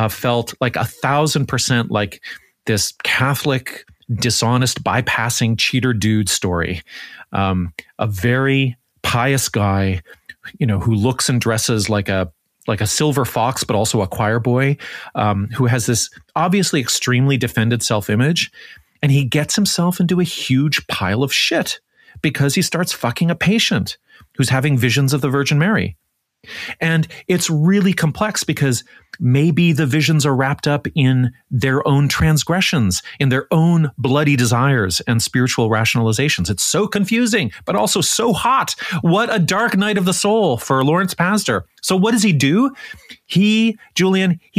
felt like 1,000% like this Catholic, dishonest, bypassing cheater dude story. A very pious guy, you know, who looks and dresses like a silver fox, but also a choir boy, who has this obviously extremely defended self-image, and he gets himself into a huge pile of shit because he starts fucking a patient who's having visions of the Virgin Mary. And it's really complex because maybe the visions are wrapped up in their own transgressions, in their own bloody desires and spiritual rationalizations. It's so confusing, but also so hot. What a dark night of the soul for Lawrence Pazder. So what does he do? He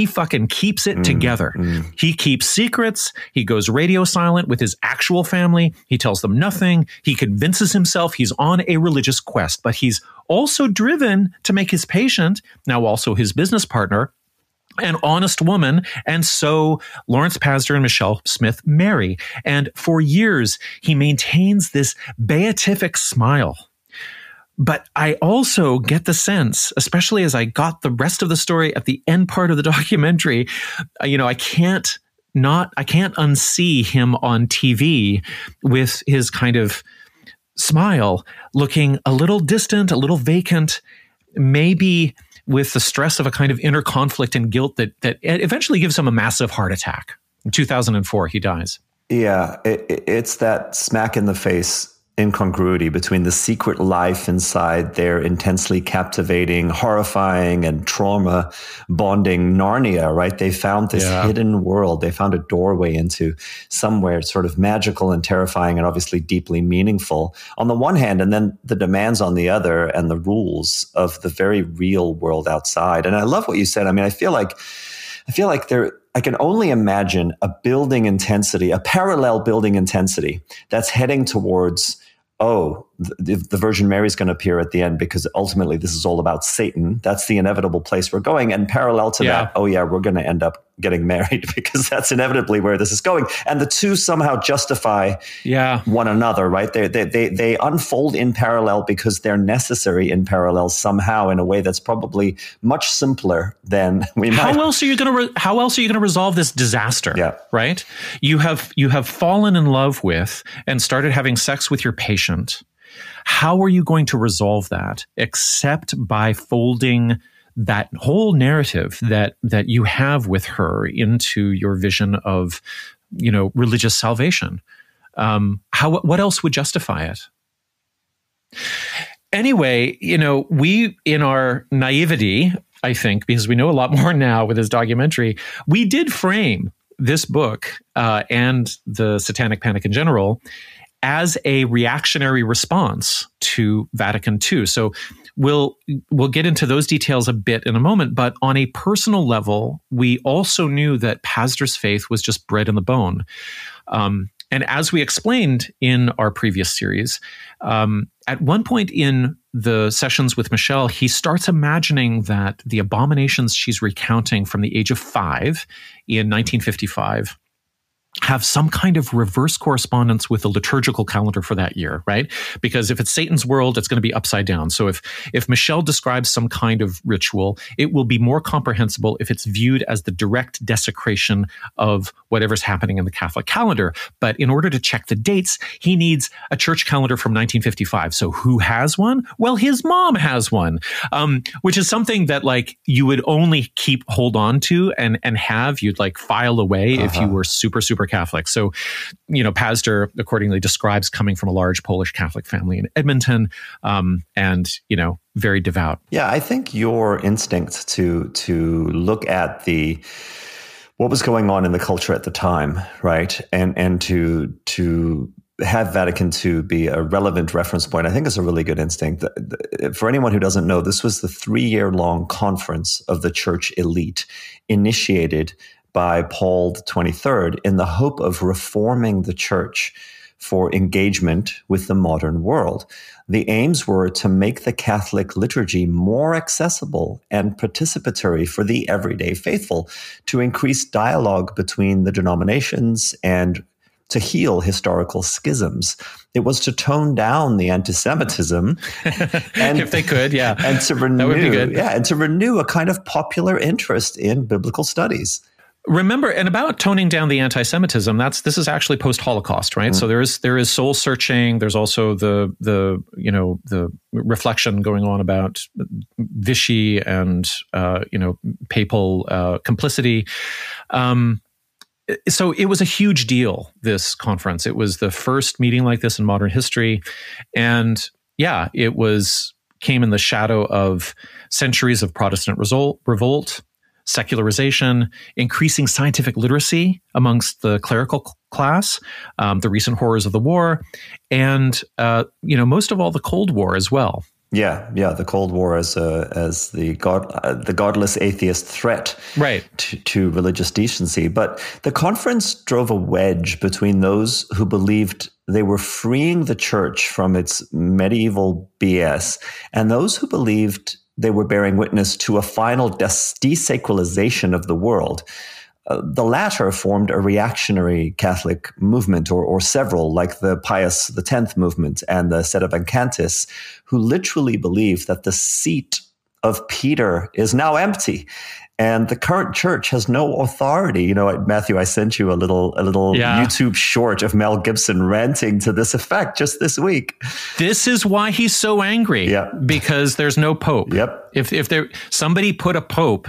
fucking keeps it together. He keeps secrets. He goes radio silent with his actual family. He tells them nothing. He convinces himself he's on a religious quest, but he's also driven to make his patient, now also his business partner, an honest woman. And so Lawrence Pazder and Michelle Smith marry. And for years, he maintains this beatific smile. But I also get the sense, especially as I got the rest of the story at the end part of the documentary, you know, I can't unsee him on TV with his kind of smile, looking a little distant, a little vacant, maybe with the stress of a kind of inner conflict and guilt that eventually gives him a massive heart attack. In 2004, he dies. Yeah, it's that smack in the face incongruity between the secret life inside their intensely captivating, horrifying, and trauma-bonding Narnia, right? They found this hidden world. They found a doorway into somewhere sort of magical and terrifying and obviously deeply meaningful on the one hand, and then the demands on the other and the rules of the very real world outside. And I love what you said. I mean, I feel like there... I can only imagine a parallel building intensity that's heading towards, the Virgin Mary is going to appear at the end because ultimately this is all about Satan. That's the inevitable place we're going. And parallel to that, we're going to end up getting married because that's inevitably where this is going. And the two somehow justify one another, right? They unfold in parallel because they're necessary in parallel somehow in a way that's probably much simpler than we might. How else are you going to resolve this disaster? Yeah. Right? You have fallen in love with and started having sex with your patient. How are you going to resolve that except by folding that whole narrative that you have with her into your vision of, you know, religious salvation? What else would justify it? Anyway, you know, we, in our naivety, I think, because we know a lot more now with this documentary, we did frame this book and the Satanic Panic in general as a reactionary response to Vatican II. So we'll get into those details a bit in a moment, but on a personal level, we also knew that Pazder's faith was just bred in the bone. And as we explained in our previous series, at one point in the sessions with Michelle, he starts imagining that the abominations she's recounting from the age of 5 in 1955 have some kind of reverse correspondence with the liturgical calendar for that year, right? Because if it's Satan's world, it's going to be upside down. So if Michelle describes some kind of ritual, it will be more comprehensible if it's viewed as the direct desecration of whatever's happening in the Catholic calendar. But in order to check the dates, he needs a church calendar from 1955. So who has one? Well, his mom has one, which is something that, like, you would only keep hold on to and have, you'd like file away if you were super Catholic. So, you know, Pazder accordingly describes coming from a large Polish Catholic family in Edmonton, and, you know, very devout. Yeah, I think your instinct to look at what was going on in the culture at the time, right, and to have Vatican II be a relevant reference point, I think is a really good instinct. For anyone who doesn't know, this was the 3-year-long conference of the church elite initiated by Paul XXIII in the hope of reforming the church for engagement with the modern world. The aims were to make the Catholic liturgy more accessible and participatory for the everyday faithful, to increase dialogue between the denominations, and to heal historical schisms. It was to tone down the anti-Semitism, and, if they could, yeah, and to renew, that would be good. Yeah, and to renew a kind of popular interest in biblical studies. Remember, and about toning down the anti-Semitism, this is actually post-Holocaust, right? Mm-hmm. So there is soul searching. There's also the reflection going on about Vichy and papal complicity. So it was a huge deal, this conference. It was the first meeting like this in modern history, and yeah, it came in the shadow of centuries of Protestant revolt. Secularization, increasing scientific literacy amongst the clerical class, the recent horrors of the war, and most of all, the Cold War as well. Yeah, the Cold War as the godless atheist threat, right, to religious decency. But the conference drove a wedge between those who believed they were freeing the church from its medieval BS and those who believed they were bearing witness to a final desacralization of the world. The latter formed a reactionary Catholic movement, or several, like the Pius X movement and the set of Encantists, who literally believe that the seat of Peter is now empty, and the current church has no authority. You know, Matthew, I sent you a little YouTube short of Mel Gibson ranting to this effect just this week. This is why he's so angry. Yeah, because there's no pope. Yep. If somebody put a pope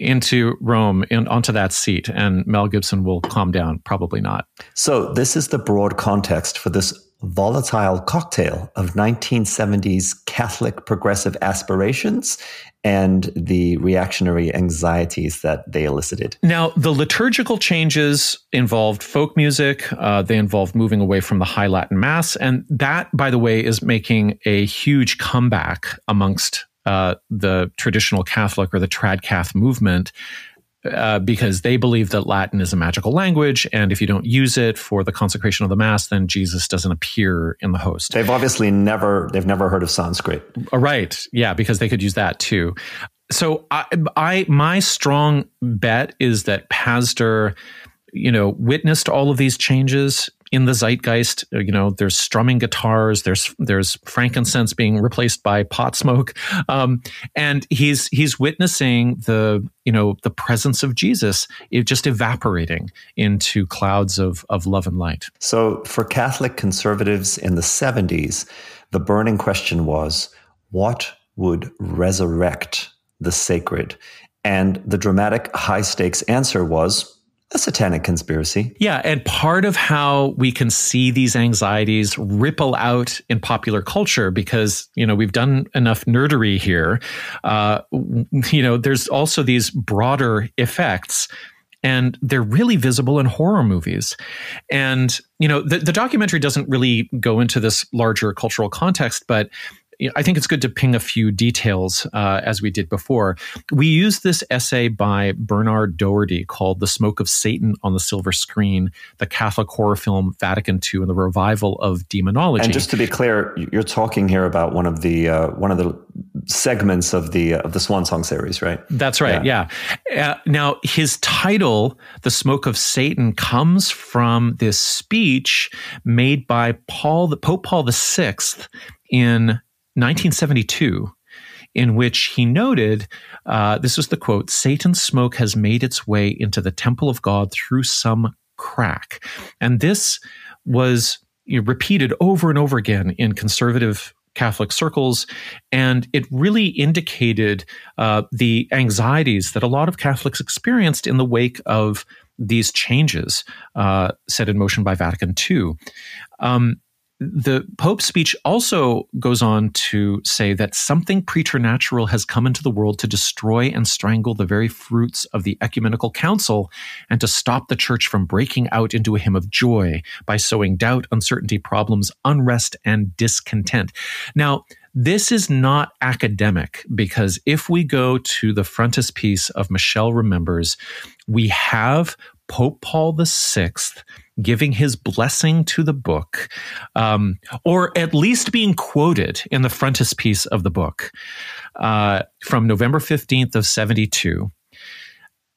into Rome and onto that seat, and Mel Gibson will calm down. Probably not. So this is the broad context for this volatile cocktail of 1970s Catholic progressive aspirations and the reactionary anxieties that they elicited. Now, the liturgical changes involved folk music. They involved moving away from the High Latin Mass. And that, by the way, is making a huge comeback amongst the traditional Catholic or the Trad-Cath movement, because they believe that Latin is a magical language, and if you don't use it for the consecration of the Mass, then Jesus doesn't appear in the host. They've obviously never heard of Sanskrit. Right, yeah, because they could use that too. So my strong bet is that Pazder, witnessed all of these changes in the zeitgeist. There's strumming guitars, there's frankincense being replaced by pot smoke, and he's witnessing the presence of Jesus just evaporating into clouds of love and light. So for Catholic conservatives in the 70s, the burning question was, what would resurrect the sacred? And the dramatic high stakes answer was a satanic conspiracy. Yeah. And part of how we can see these anxieties ripple out in popular culture, because, you know, we've done enough nerdery here. You know, there's also these broader effects, and they're really visible in horror movies. And, you know, the documentary doesn't really go into this larger cultural context, but I think it's good to ping a few details as we did before. We used this essay by Bernard Doherty called The Smoke of Satan on the Silver Screen, the Catholic horror film Vatican II and the Revival of Demonology. And just to be clear, you're talking here about one of the segments of the Swan Song series, right? That's right, yeah. Now, his title, The Smoke of Satan, comes from this speech made by Pope Paul VI in 1972, in which he noted, this is the quote, "Satan's smoke has made its way into the temple of God through some crack." And this was repeated over and over again in conservative Catholic circles, and it really indicated the anxieties that a lot of Catholics experienced in the wake of these changes set in motion by Vatican II. The Pope's speech also goes on to say that something preternatural has come into the world to destroy and strangle the very fruits of the ecumenical council and to stop the church from breaking out into a hymn of joy by sowing doubt, uncertainty, problems, unrest, and discontent. Now, this is not academic, because if we go to the frontispiece of Michelle Remembers, we have Pope Paul VI giving his blessing to the book, or at least being quoted in the frontispiece of the book, from November 15th of 72.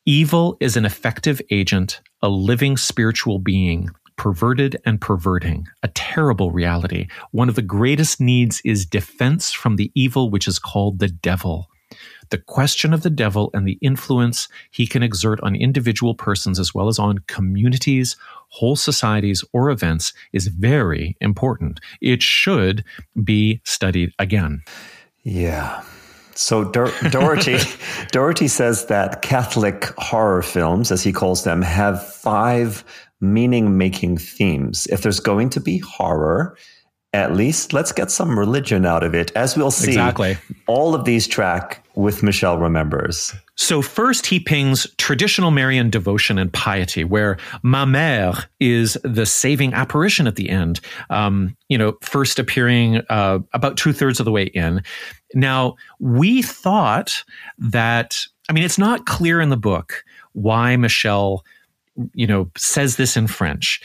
"Evil is an effective agent, a living spiritual being, perverted and perverting, a terrible reality. One of the greatest needs is defense from the evil which is called the devil. The question of the devil and the influence he can exert on individual persons as well as on communities, whole societies, or events is very important. It should be studied again." Yeah. So Doherty says that Catholic horror films, as he calls them, have 5 meaning-making themes. If there's going to be horror, at least let's get some religion out of it, as we'll see. Exactly. All of these track with Michelle Remembers. So first he pings traditional Marian devotion and piety, where Ma Mère is the saving apparition at the end, first appearing about 2/3 of the way in. Now, we thought that, it's not clear in the book why Michelle, says this in French.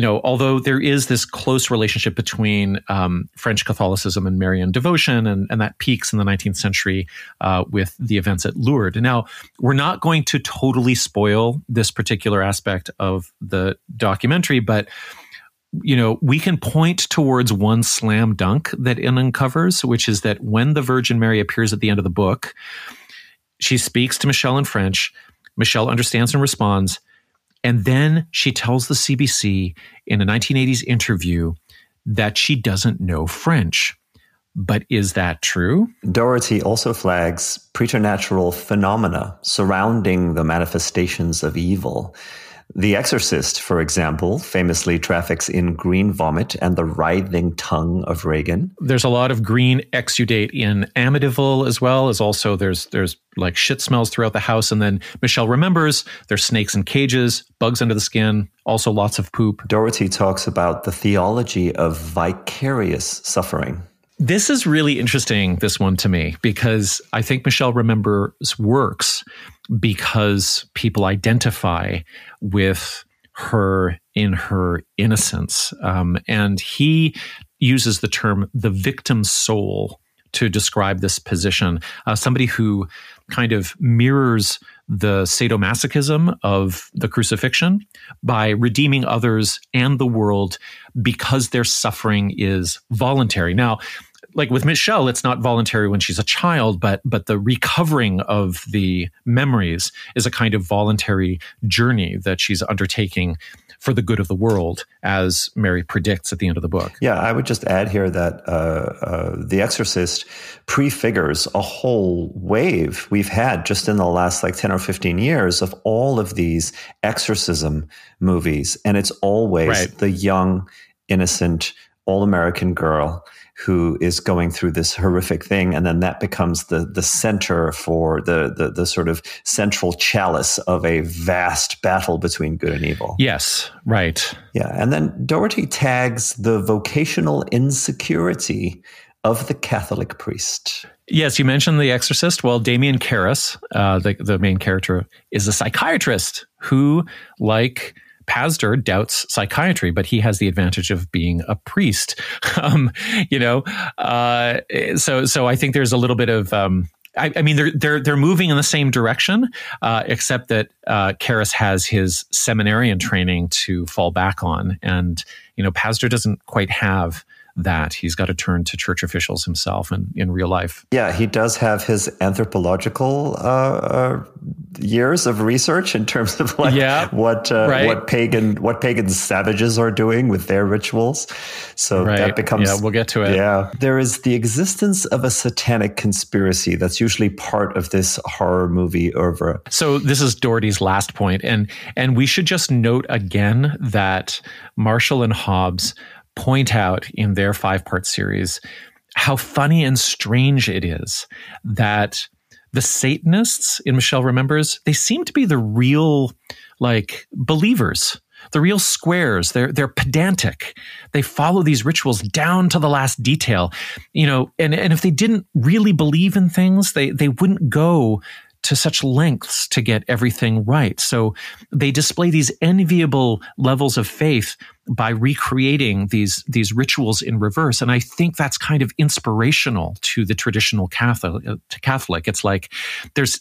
Although there is this close relationship between French Catholicism and Marian devotion, and that peaks in the 19th century with the events at Lourdes. Now, we're not going to totally spoil this particular aspect of the documentary, but we can point towards one slam dunk that it uncovers, which is that when the Virgin Mary appears at the end of the book, she speaks to Michelle in French. Michelle understands and responds. And then she tells the CBC in a 1980s interview that she doesn't know French. But is that true? Doherty also flags preternatural phenomena surrounding the manifestations of evil. The Exorcist, for example, famously traffics in green vomit and the writhing tongue of Reagan. There's a lot of green exudate in Amityville, as well as also there's like shit smells throughout the house. And then Michelle Remembers, there's snakes in cages, bugs under the skin, also lots of poop. Doherty talks about the theology of vicarious suffering. This is really interesting, this one to me, because I think Michelle Remembers works because people identify with her in her innocence. And he uses the term the victim soul to describe this position. Somebody who kind of mirrors the sadomasochism of the crucifixion by redeeming others and the world because their suffering is voluntary. Now, like with Michelle, it's not voluntary when she's a child, but the recovering of the memories is a kind of voluntary journey that she's undertaking for the good of the world, as Mary predicts at the end of the book. Yeah, I would just add here that The Exorcist prefigures a whole wave we've had just in the last like 10 or 15 years of all of these exorcism movies. And it's always the young, innocent, all-American girl who is going through this horrific thing, and then that becomes the center for the sort of central chalice of a vast battle between good and evil. Yes, right. Yeah, and then Doherty tags the vocational insecurity of the Catholic priest. Yes, you mentioned The Exorcist. Well, Damien Karras, the main character, is a psychiatrist who, like Pazder, doubts psychiatry, but he has the advantage of being a priest. So I think there's a little bit of, I mean, they're moving in the same direction, except that Karras has his seminarian training to fall back on, and Pazder doesn't quite have that. He's got to turn to church officials himself and in real life. Yeah, he does have his anthropological years of research in terms of what pagan savages are doing with their rituals. So that becomes... Yeah, we'll get to it. Yeah. There is the existence of a satanic conspiracy that's usually part of this horror movie oeuvre. So this is Doherty's last point. And we should just note again that Marshall and Hobbs point out in their 5-part series how funny and strange it is that the Satanists in Michelle Remembers, they seem to be the real believers, the real squares. They're pedantic. They follow these rituals down to the last detail, and if they didn't really believe in things, they wouldn't go to such lengths to get everything right. So they display these enviable levels of faith by recreating these rituals in reverse. And I think that's kind of inspirational to the traditional Catholic. It's like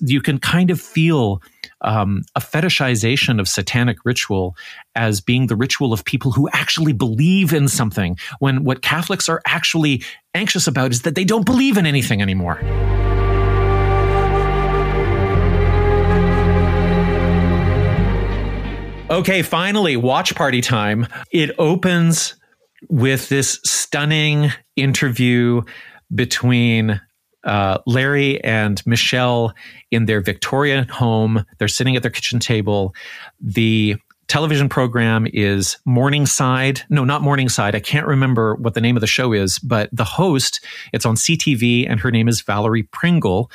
you can kind of feel a fetishization of satanic ritual as being the ritual of people who actually believe in something, when what Catholics are actually anxious about is that they don't believe in anything anymore. Okay, finally, watch party time. It opens with this stunning interview between Larry and Michelle in their Victorian home. They're sitting at their kitchen table. The television program is Morningside. No, not Morningside. I can't remember what the name of the show is, but the host, it's on CTV, and her name is Valerie Pringle.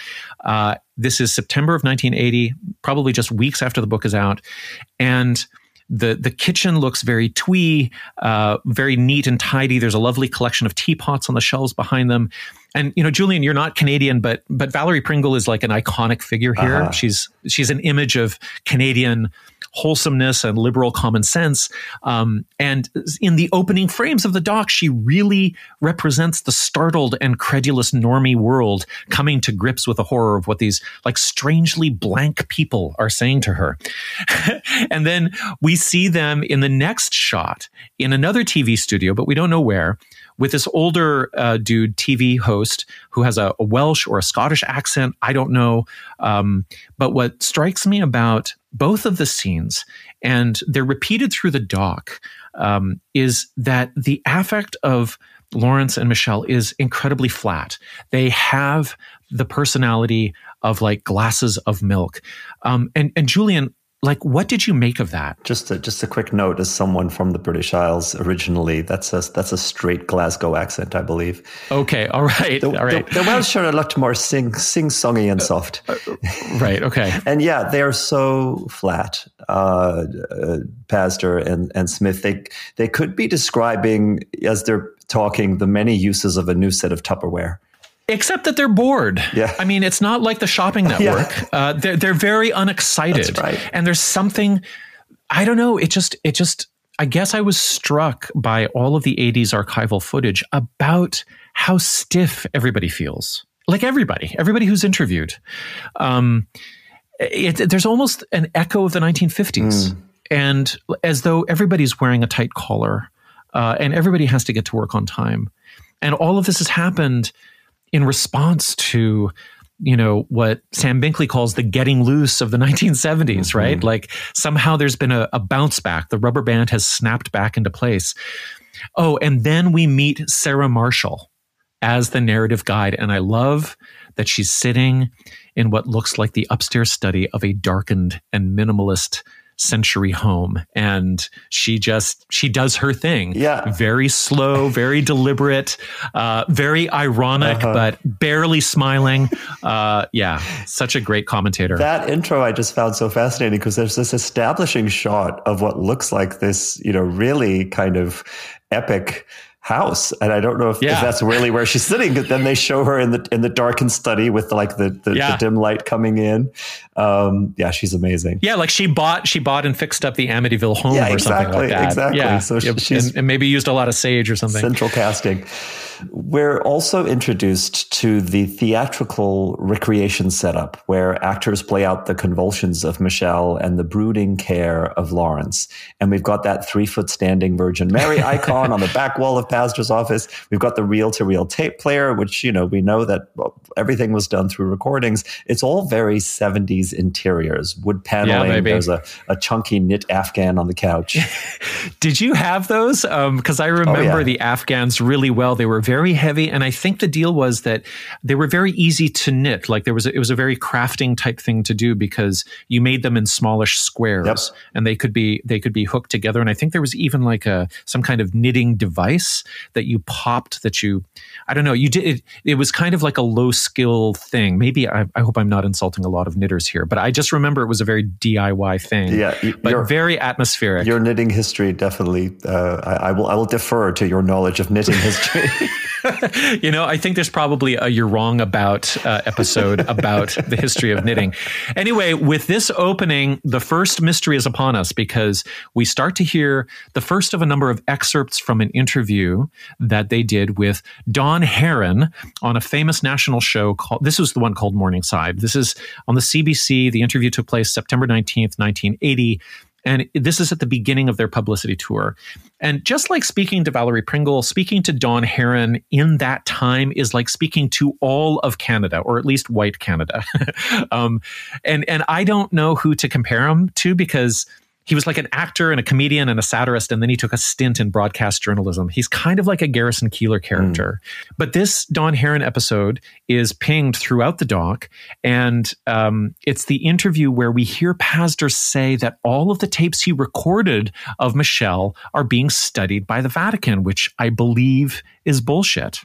This is September of 1980, probably just weeks after the book is out. And the kitchen looks very twee, very neat and tidy. There's a lovely collection of teapots on the shelves behind them. And, Julian, you're not Canadian, but Valerie Pringle is like an iconic figure here. Uh-huh. She's an image of Canadian wholesomeness and liberal common sense. And in the opening frames of the doc, she really represents the startled and credulous normie world coming to grips with the horror of what these strangely blank people are saying to her. And then we see them in the next shot in another TV studio, but we don't know where, with this older dude, TV host, who has a Welsh or a Scottish accent. I don't know. But what strikes me about both of the scenes, and they're repeated through the doc, is that the affect of Lawrence and Michelle is incredibly flat. They have the personality of glasses of milk. And Julian, what did you make of that? Just a quick note, as someone from the British Isles originally, that's a straight Glasgow accent, I believe. Okay, all right, all right. The Welsh are a lot more sing-songy and soft. Right, okay. And yeah, they are so flat. Pazder and Smith, they could be describing, as they're talking, the many uses of a new set of Tupperware. Except that they're bored. Yeah. I mean, it's not like the Shopping Network. Yeah. They're very unexcited. That's right. And there's something, I don't know, it just, I guess I was struck by all of the 80s archival footage about how stiff everybody feels. Everybody who's interviewed. There's almost an echo of the 1950s. And as though everybody's wearing a tight collar, and everybody has to get to work on time. And all of this has happened in response to you know, what Sam Binkley calls the getting loose of the 1970s, mm-hmm. right? Like somehow there's been a bounce back. The rubber band has snapped back into place. Oh, and then we meet Sarah Marshall as the narrative guide. And I love that she's sitting in what looks like the upstairs study of a darkened and minimalist century home. And she does her thing. Yeah. Very slow, very deliberate, very ironic, but barely smiling. Yeah. Such a great commentator. That intro I just found so fascinating because there's this establishing shot of what looks like this, you know, really kind of epic house, and I don't know if that's really where she's sitting, but then they show her in the darkened study with like the dim light coming in. She's amazing. Yeah, like she bought and fixed up the Amityville home something like that. Exactly. Yeah. So she's and maybe used a lot of sage or something. Central casting. We're also introduced to the theatrical recreation setup where actors play out the convulsions of Michelle and the brooding care of Lawrence. And we've got that 3-foot standing Virgin Mary icon on the back wall of Pazder's office. We've got the reel-to-reel tape player, which, you know, we know that everything was done through recordings. It's all very 70s interiors. Wood paneling. Yeah, there's a chunky knit Afghan on the couch. Did you have those? Because I remember the Afghans really well. They were very heavy, and I think the deal was that they were very easy to knit. Like it was a very crafting type thing to do because you made them in smallish squares, and they could be hooked together. And I think there was even like some kind of knitting device that you popped that you, I don't know, you did. It was kind of like a low skill thing. Maybe I hope I'm not insulting a lot of knitters here, but I just remember it was a very DIY thing. Yeah, but very atmospheric. Your knitting history definitely. I will defer to your knowledge of knitting history. You know, I think there's probably a You're Wrong About episode about the history of knitting. Anyway, with this opening, the first mystery is upon us because we start to hear the first of a number of excerpts from an interview that they did with Don Harron on a famous national show called, this was the one called Morningside. This is on the CBC. The interview took place September 19th, 1980. And this is at the beginning of their publicity tour. And just like speaking to Valerie Pringle, speaking to Don Harron in that time is like speaking to all of Canada, or at least white Canada. And I don't know who to compare him to because he was like an actor and a comedian and a satirist, and then he took a stint in broadcast journalism. He's kind of like a Garrison Keillor character. Mm. But this Don Harron episode is pinged throughout the doc, and it's the interview where we hear Pazder say that all of the tapes he recorded of Michelle are being studied by the Vatican, which I believe is bullshit.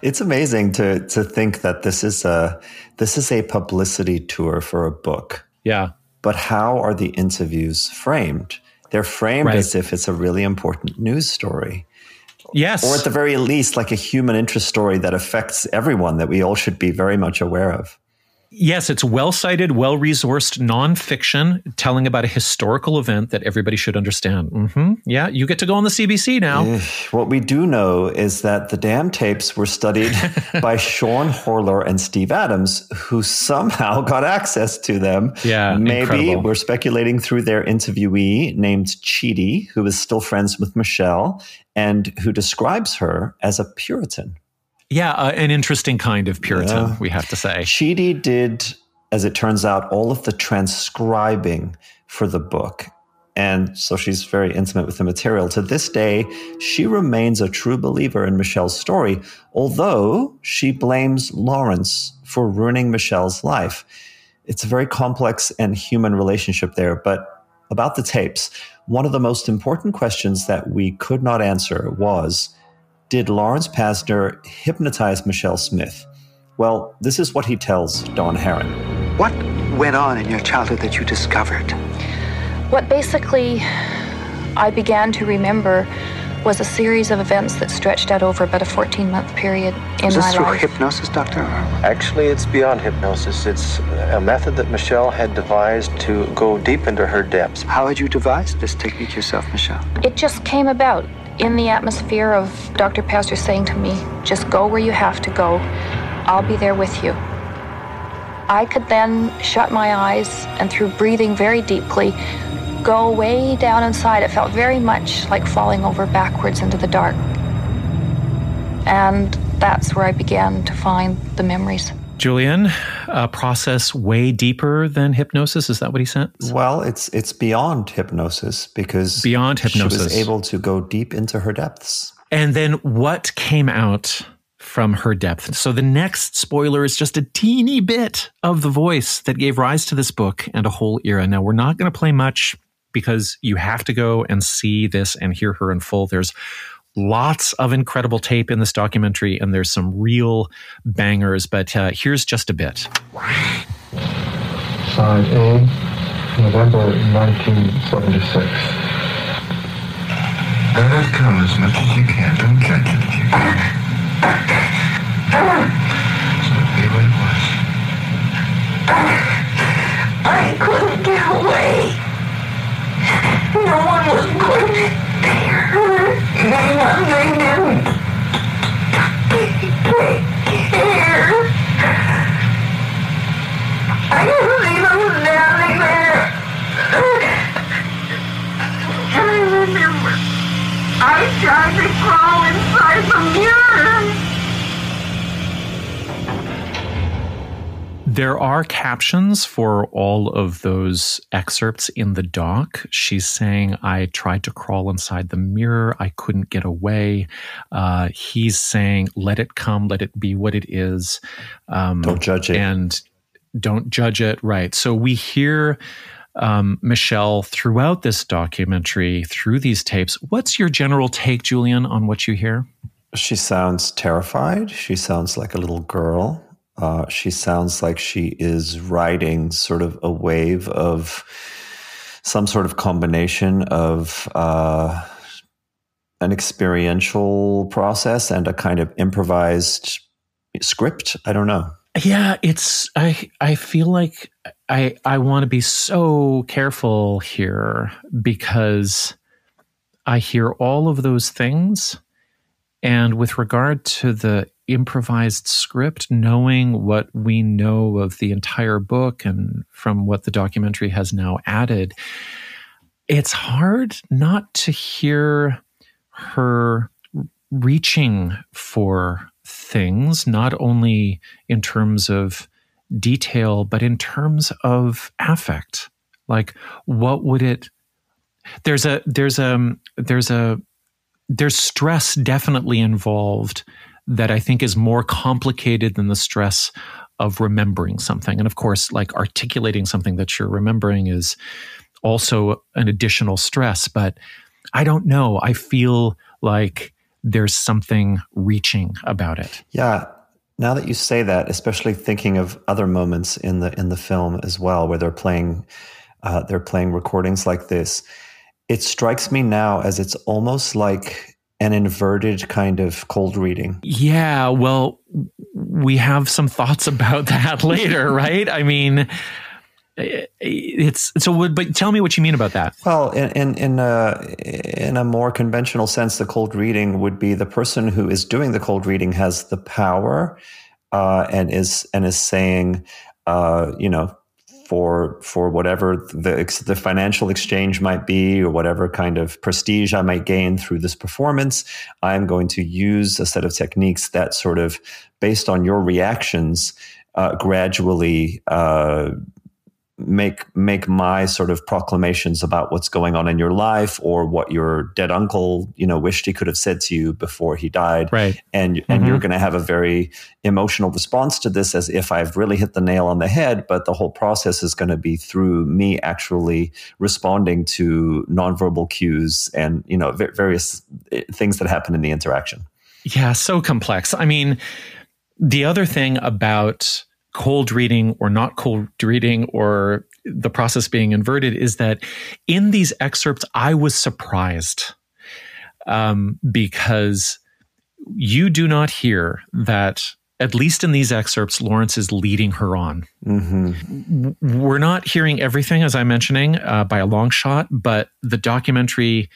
It's amazing to think that this is a publicity tour for a book. Yeah. But how are the interviews framed? They're framed as if it's a really important news story. Yes. Or at the very least, like a human interest story that affects everyone that we all should be very much aware of. Yes, it's well-cited, well-resourced nonfiction telling about a historical event that everybody should understand. Mm-hmm. Yeah, you get to go on the CBC now. What we do know is that the damn tapes were studied by Sean Horlor and Steve Adams, who somehow got access to them. Yeah, Maybe we're speculating through their interviewee named Chidi, who is still friends with Michelle, and who describes her as a Puritan. Yeah, an interesting kind of Puritan, we have to say. Chidi did, as it turns out, all of the transcribing for the book. And so she's very intimate with the material. To this day, she remains a true believer in Michelle's story, although she blames Lawrence for ruining Michelle's life. It's a very complex and human relationship there. But about the tapes, one of the most important questions that we could not answer was, did Lawrence Pazder hypnotize Michelle Smith? Well, this is what he tells Don Harron. What went on in your childhood that you discovered? What basically I began to remember was a series of events that stretched out over about a 14-month period in my life. Is this through hypnosis, Dr. Harron? Actually, it's beyond hypnosis. It's a method that Michelle had devised to go deep into her depths. How had you devised this technique yourself, Michelle? It just came about in the atmosphere of Dr. Pazder saying to me, just go where you have to go. I'll be there with you. I could then shut my eyes and through breathing very deeply, go way down inside. It felt very much like falling over backwards into the dark. And that's where I began to find the memories. Julian, a process way deeper than hypnosis. Is that what he sent? Well, it's beyond hypnosis because she was able to go deep into her depths. And then what came out from her depth? So the next spoiler is just a teeny bit of the voice that gave rise to this book and a whole era. Now, we're not going to play much because you have to go and see this and hear her in full. There's lots of incredible tape in this documentary, and there's some real bangers, but here's just a bit. Side A, November 1976. Let it come as much as you can. Don't judge it if you can. So be what it was. I couldn't get away. No one was going to care. They didn't. They care. I couldn't even down there. I remember. I tried to crawl inside the mirror. There are captions for all of those excerpts in the doc. She's saying, I tried to crawl inside the mirror. I couldn't get away. He's saying, let it come. Let it be what it is. Don't judge it. And don't judge it. Right. So we hear Michelle throughout this documentary, through these tapes. What's your general take, Julian, on what you hear? She sounds terrified. She sounds like a little girl. She sounds like she is riding sort of a wave of some sort of combination of an experiential process and a kind of improvised script. I don't know. Yeah, it's, I feel like I want to be so careful here because I hear all of those things. And with regard to the improvised script, knowing what we know of the entire book and from what the documentary has now added, it's hard not to hear her reaching for things, not only in terms of detail, but in terms of affect. Like, what would it? There's stress definitely involved that I think is more complicated than the stress of remembering something. And of course, like articulating something that you're remembering is also an additional stress. But I don't know. I feel like there's something reaching about it. Yeah. Now that you say that, especially thinking of other moments in the film as well, where they're playing recordings like this, it strikes me now as it's almost like an inverted kind of cold reading. Yeah. Well, we have some thoughts about that later, right? I mean, but tell me what you mean about that. Well, in a more conventional sense, the cold reading would be the person who is doing the cold reading has the power, and is saying, for whatever the financial exchange might be, or whatever kind of prestige I might gain through this performance, I'm going to use a set of techniques that sort of, based on your reactions, gradually make my sort of proclamations about what's going on in your life, or what your dead uncle, wished he could have said to you before he died. Right. And you're going to have a very emotional response to this as if I've really hit the nail on the head, but the whole process is going to be through me actually responding to nonverbal cues and, various things that happen in the interaction. Yeah. So complex. I mean, the other thing about cold reading or not cold reading or the process being inverted is that in these excerpts, I was surprised because you do not hear that, at least in these excerpts, Lawrence is leading her on. Mm-hmm. We're not hearing everything, as I'm mentioning, by a long shot, but the documentary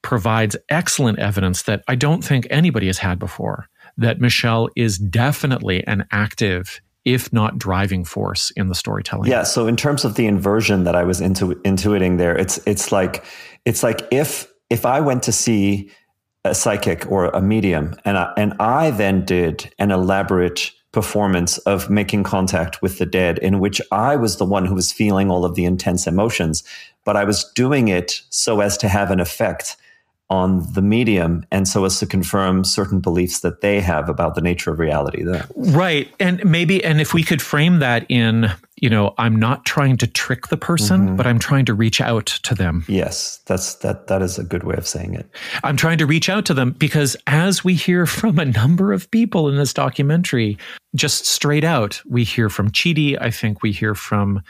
provides excellent evidence that I don't think anybody has had before, that Michelle is definitely an active, if not driving force in the storytelling. Yeah. So in terms of the inversion that I was intuiting there, it's like if I went to see a psychic or a medium and I then did an elaborate performance of Making Contact with the Dead, in which I was the one who was feeling all of the intense emotions, but I was doing it so as to have an effect on the medium and so as to confirm certain beliefs that they have about the nature of reality there. Right. And maybe, and if we could frame that in, you know, I'm not trying to trick the person, but I'm trying to reach out to them. Yes, that is a good way of saying it. I'm trying to reach out to them because as we hear from a number of people in this documentary, just straight out, we hear from Chidi, I think we hear from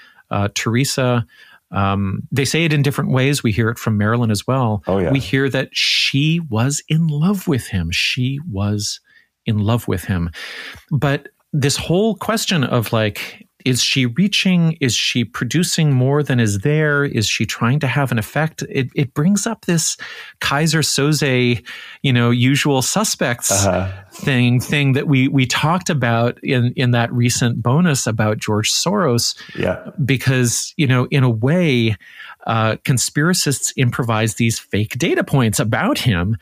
Teresa. They say it in different ways. We hear it from Marilyn as well. Oh, yeah. We hear that she was in love with him. But this whole question of like, is she reaching? Is she producing more than is there? Is she trying to have an effect? It brings up this Kaiser Soze, you know, usual suspects thing that we talked about in that recent bonus about George Soros. Yeah. Because, you know, in a way, conspiracists improvise these fake data points about him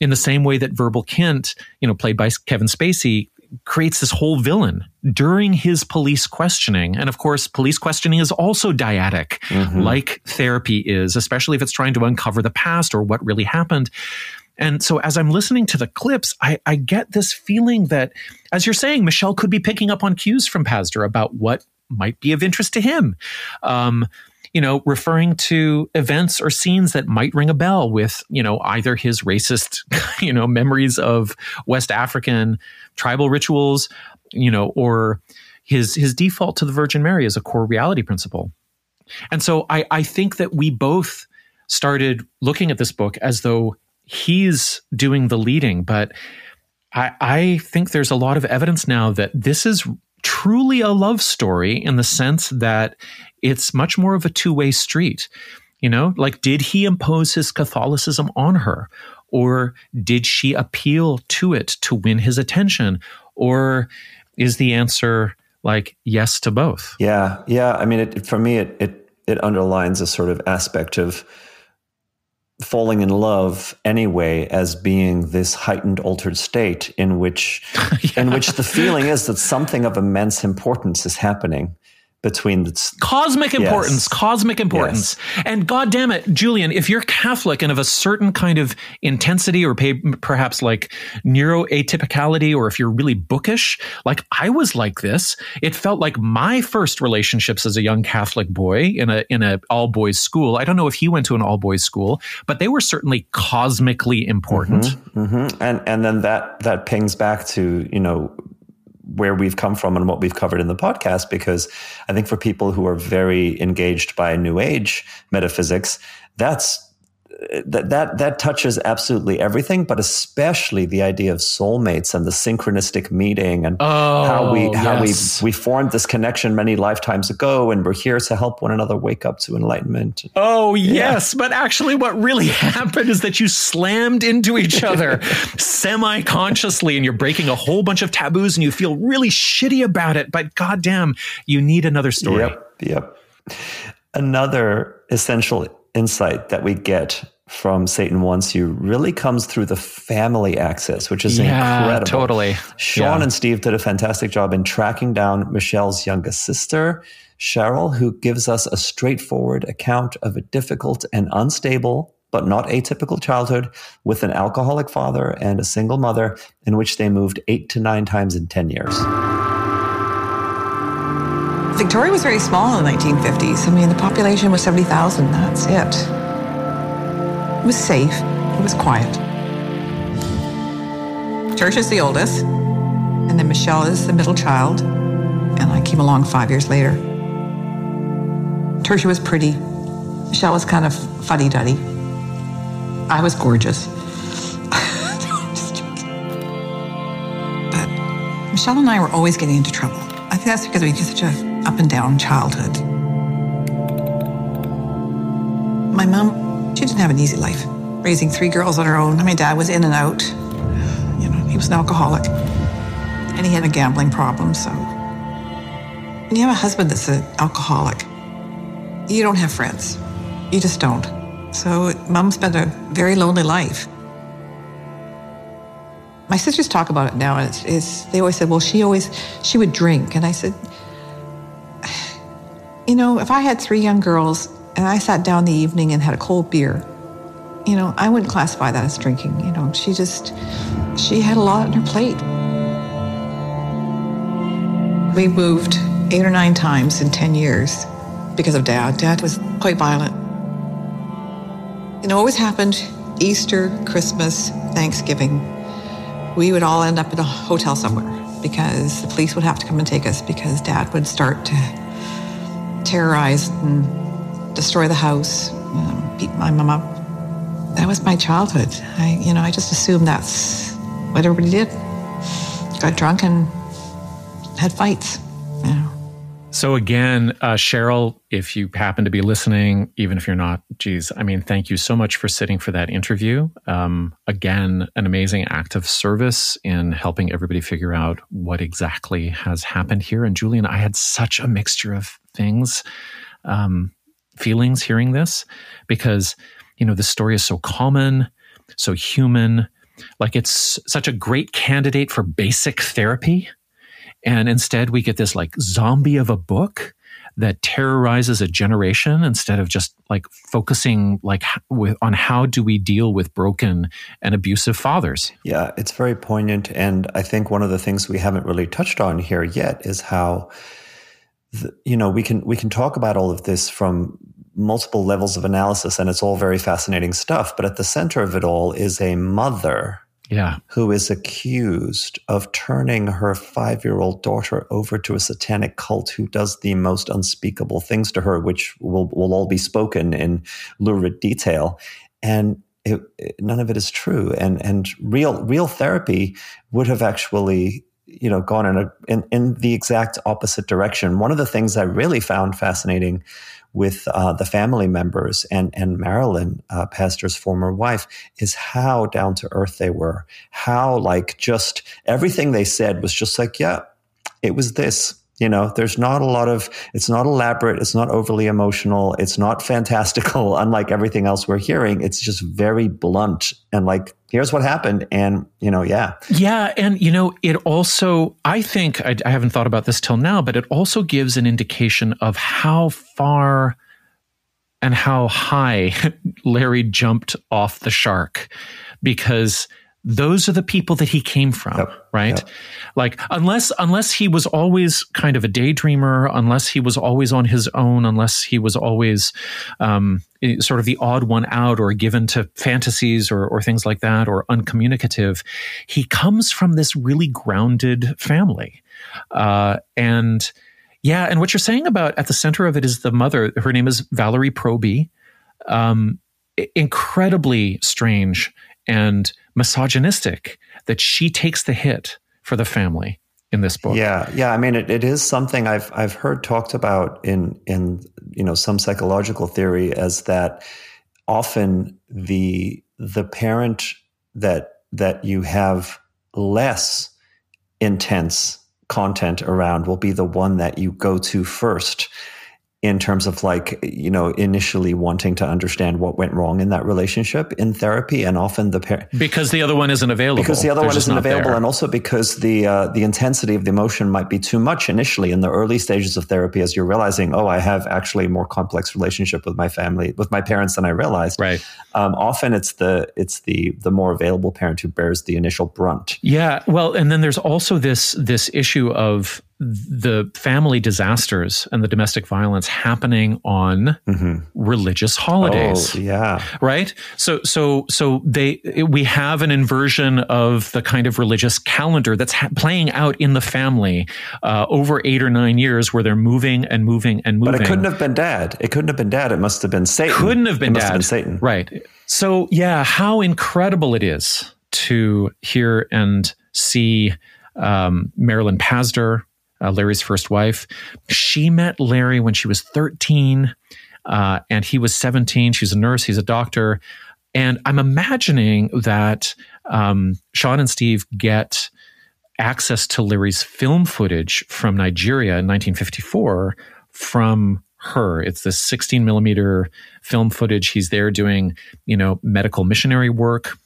in the same way that Verbal Kint, you know, played by Kevin Spacey, creates this whole villain during his police questioning. And of course, police questioning is also dyadic, like therapy is, especially if it's trying to uncover the past or what really happened. And so as I'm listening to the clips, I get this feeling that, as you're saying, Michelle could be picking up on cues from Pazder about what might be of interest to him. You know, referring to events or scenes that might ring a bell with, you know, either his racist, you know, memories of West African tribal rituals, you know, or his default to the Virgin Mary as a core reality principle. And so I think that we both started looking at this book as though he's doing the leading, but I think there's a lot of evidence now that this is truly a love story in the sense that it's much more of a two-way street. You know, like, did he impose his Catholicism on her, or did she appeal to it to win his attention, or is the answer like yes to both? Yeah. I mean, for me, it underlines a sort of aspect of falling in love anyway as being this heightened altered state in which in which the feeling is that something of immense importance is happening between the cosmic importance. Yes. And God damn it, Julian, if you're Catholic and of a certain kind of intensity or perhaps like neuroatypicality, or if you're really bookish, like I was like this, it felt like my first relationships as a young Catholic boy in a all boys school. I don't know if he went to an all boys school, but they were certainly cosmically important. And then that pings back to, you know, where we've come from and what we've covered in the podcast, because I think for people who are very engaged by New Age metaphysics, that touches absolutely everything, but especially the idea of soulmates and the synchronistic meeting and how we formed this connection many lifetimes ago, and we're here to help one another wake up to enlightenment. Oh yes, yeah. But actually, what really happened is that you slammed into each other semi-consciously, and you're breaking a whole bunch of taboos, and you feel really shitty about it. But goddamn, you need another story. Yep. Another essential insight that we get from Satan Wants You really comes through the family axis, which is incredible. Totally. Sean and Steve did a fantastic job in tracking down Michelle's youngest sister, Cheryl, who gives us a straightforward account of a difficult and unstable but not atypical childhood with an alcoholic father and a single mother, in which they moved 8 to 9 times in 10 years. Victoria was very small in the 1950s. I mean, the population was 70,000. That's it. It was safe. It was quiet. Trish is the oldest, and then Michelle is the middle child, and I came along 5 years later. Trish was pretty. Michelle was kind of fuddy-duddy. I was gorgeous. But Michelle and I were always getting into trouble. I think that's because we had such a up and down childhood. My mom, she didn't have an easy life, raising 3 girls on her own. My dad was in and out. You know, he was an alcoholic, and he had a gambling problem. So when you have a husband that's an alcoholic, you don't have friends. You just don't. So Mom spent a very lonely life. My sisters talk about it now, and they always said, well, she would drink. And I said, you know, if I had three young girls and I sat down in the evening and had a cold beer, you know, I wouldn't classify that as drinking. You know, she had a lot on her plate. We moved 8 or 9 times in 10 years because of Dad. Dad was quite violent. You know, it always happened Easter, Christmas, Thanksgiving. We would all end up in a hotel somewhere because the police would have to come and take us because Dad would start to terrorize and destroy the house, beat my mom up. That was my childhood. I just assumed that's what everybody did. Got drunk and had fights. Yeah. So again, Cheryl, if you happen to be listening, even if you're not, geez, I mean, thank you so much for sitting for that interview. Again, an amazing act of service in helping everybody figure out what exactly has happened here. And Julie and I had such a mixture of things, feelings hearing this, because, you know, this story is so common, so human, like it's such a great candidate for basic therapy. And instead, we get this like zombie of a book that terrorizes a generation instead of just like focusing like on how do we deal with broken and abusive fathers. Yeah, it's very poignant. And I think one of the things we haven't really touched on here yet is how, we can talk about all of this from multiple levels of analysis, and it's all very fascinating stuff. But at the center of it all is a mother. Yeah. Who is accused of turning her 5-year-old daughter over to a satanic cult who does the most unspeakable things to her, which will all be spoken in lurid detail. And none of it is true. And real therapy would have actually, you know, gone in the exact opposite direction. One of the things I really found fascinating with the family members and Marilyn, Pazder's former wife, is how down to earth they were. How like just everything they said was just like, yeah, it was this. You know, there's not a lot of, it's not elaborate, it's not overly emotional, it's not fantastical, unlike everything else we're hearing. It's just very blunt and like, here's what happened. And, you know, yeah. Yeah. And, you know, it also, I think, I haven't thought about this till now, but it also gives an indication of how far and how high Larry jumped off the shark, because those are the people that he came from, right? Yep. Like, unless he was always kind of a daydreamer, unless he was always on his own, unless he was always sort of the odd one out or given to fantasies or things like that, or uncommunicative, he comes from this really grounded family. And what you're saying about at the center of it is the mother. Her name is Valerie Proby. Incredibly strange and misogynistic that she takes the hit for the family in this book. Yeah. I mean, it is something I've heard talked about in you know, some psychological theory, as that often the parent that you have less intense content around will be the one that you go to first, in terms of like, you know, initially wanting to understand what went wrong in that relationship in therapy. And often the parent... Because the other one isn't available. And also because the intensity of the emotion might be too much initially in the early stages of therapy, as you're realizing, oh, I have actually a more complex relationship with my family, with my parents, than I realized. Right. Often it's the more available parent who bears the initial brunt. Yeah. Well, and then there's also this issue of the family disasters and the domestic violence happening on religious holidays. Oh, yeah. Right? So we have an inversion of the kind of religious calendar that's playing out in the family over 8 or 9 years, where they're moving. But it couldn't have been Dad. It must have been Satan. Right. So yeah, how incredible it is to hear and see Marilyn Pazder, Larry's first wife. She met Larry when she was 13, and he was 17. She's a nurse, he's a doctor. And I'm imagining that Sean and Steve get access to Larry's film footage from Nigeria in 1954 from her. It's this 16 millimeter film footage. He's there doing, you know, medical missionary work.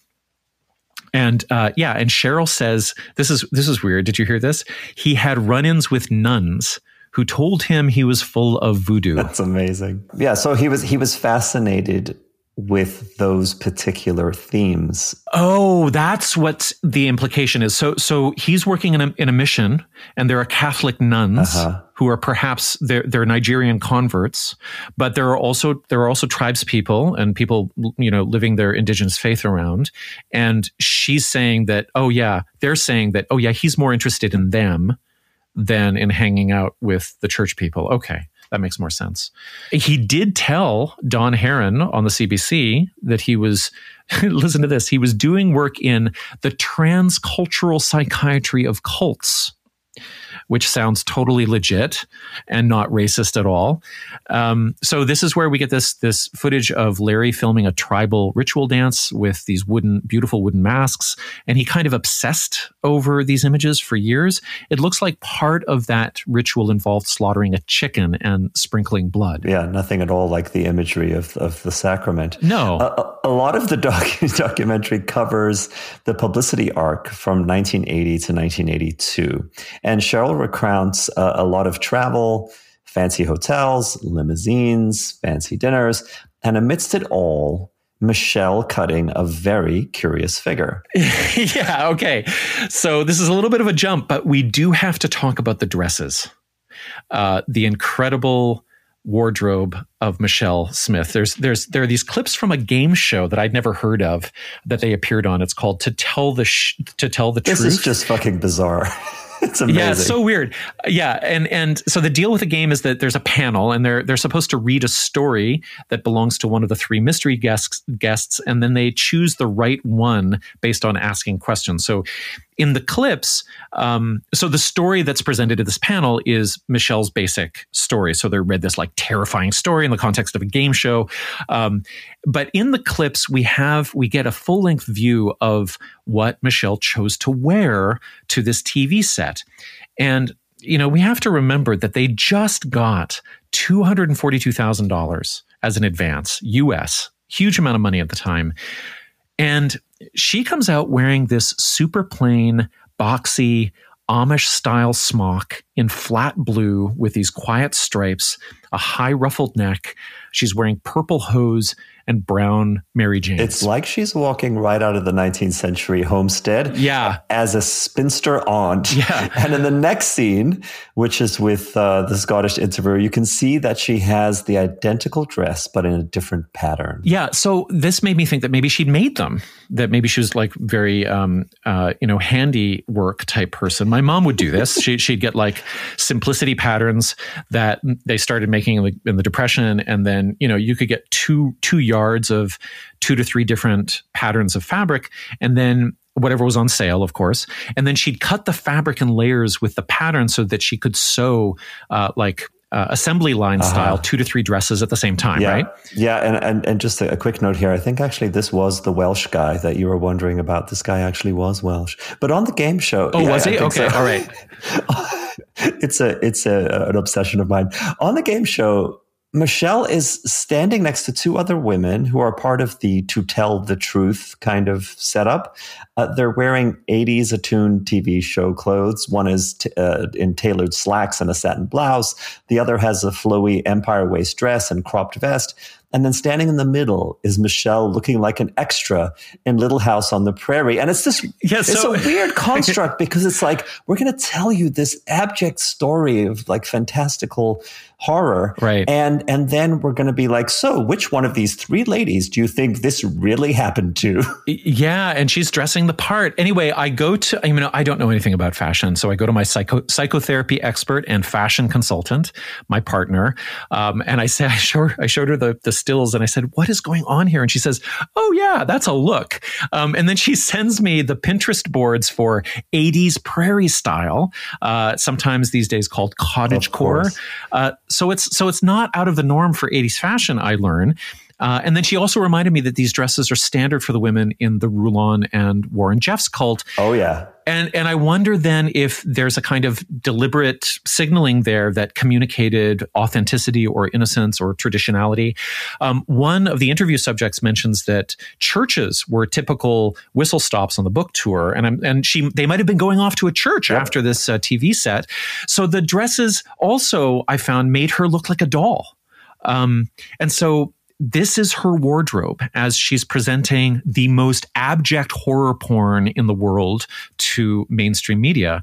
And yeah, and Cheryl says, this is weird. Did you hear this? He had run-ins with nuns who told him he was full of voodoo. That's amazing. Yeah, so he was fascinated with those particular themes. Oh, that's what the implication is. So he's working in a mission, and there are Catholic nuns who are perhaps they're Nigerian converts, but there are also tribes people and people, you know, living their indigenous faith around. And she's saying that, they're saying that he's more interested in them than in hanging out with the church people. Okay. That makes more sense. He did tell Don Harron on the CBC that he was, listen to this, he was doing work in the transcultural psychiatry of cults, which sounds totally legit and not racist at all. So this is where we get this footage of Larry filming a tribal ritual dance with these beautiful wooden masks. And he kind of obsessed over these images for years. It looks like part of that ritual involved slaughtering a chicken and sprinkling blood. Yeah, nothing at all like the imagery of the sacrament. No. A lot of the documentary covers the publicity arc from 1980 to 1982. And Cheryl recounts a lot of travel, fancy hotels, limousines, fancy dinners, and amidst it all, Michelle cutting a very curious figure. Yeah, okay. So this is a little bit of a jump, but we do have to talk about the dresses. The incredible wardrobe of Michelle Smith. There are these clips from a game show that I'd never heard of that they appeared on. It's called To Tell the Truth. This is just fucking bizarre. It's amazing. Yeah, it's so weird. Yeah, and so the deal with the game is that there's a panel, and they're supposed to read a story that belongs to one of the three mystery guests, and then they choose the right one based on asking questions. So in the clips, so the story that's presented to this panel is Michelle's basic story. So they read this like terrifying story in the context of a game show. But in the clips, we get a full length view of what Michelle chose to wear to this TV set. And, you know, we have to remember that they just got $242,000 as an advance, US, huge amount of money at the time. And she comes out wearing this super plain, boxy, Amish-style smock in flat blue with these quiet stripes, a high ruffled neck. She's wearing purple hose and brown Mary Janes. It's like she's walking right out of the 19th century homestead as a spinster aunt. Yeah. And in the next scene, which is with the Scottish interviewer, you can see that she has the identical dress, but in a different pattern. Yeah. So this made me think that maybe she'd made them, that maybe she was like very, handiwork type person. My mom would do this. She'd get like simplicity patterns that they started making in the Depression. And then, you know, you could get two yards of 2 to 3 different patterns of fabric, and then whatever was on sale, of course. And then she'd cut the fabric in layers with the pattern so that she could sew assembly line style 2 to 3 dresses at the same time, right? Yeah, and just a quick note here. I think actually this was the Welsh guy that you were wondering about. This guy actually was Welsh, but on the game show. Oh, yeah, was he? Okay, so. All right. It's an obsession of mine. On the game show, Michelle is standing next to two other women who are part of the To Tell the Truth kind of setup. They're wearing 80s attuned TV show clothes. One is in tailored slacks and a satin blouse. The other has a flowy empire waist dress and cropped vest. And then standing in the middle is Michelle looking like an extra in Little House on the Prairie. And it's this it's a weird construct because it's like, we're going to tell you this abject story of like fantastical horror. Right. And then we're going to be like, so which one of these three ladies do you think this really happened to? Yeah. And she's dressing the part. Anyway, I don't know anything about fashion. So I go to my psychotherapy expert and fashion consultant, my partner. And I say, I showed her the stills, and I said, what is going on here? And she says, oh yeah, that's a look. And then she sends me the Pinterest boards for 80s prairie style, sometimes these days called cottagecore. So it's not out of the norm for 80s fashion, I learn. And then she also reminded me that these dresses are standard for the women in the Rulon and Warren Jeffs cult. Oh, yeah. And I wonder then if there's a kind of deliberate signaling there that communicated authenticity or innocence or traditionality. One of the interview subjects mentions that churches were typical whistle stops on the book tour, and they might have been going off to a church after this TV set. So the dresses also, I found, made her look like a doll, and so. This is her wardrobe as she's presenting the most abject horror porn in the world to mainstream media.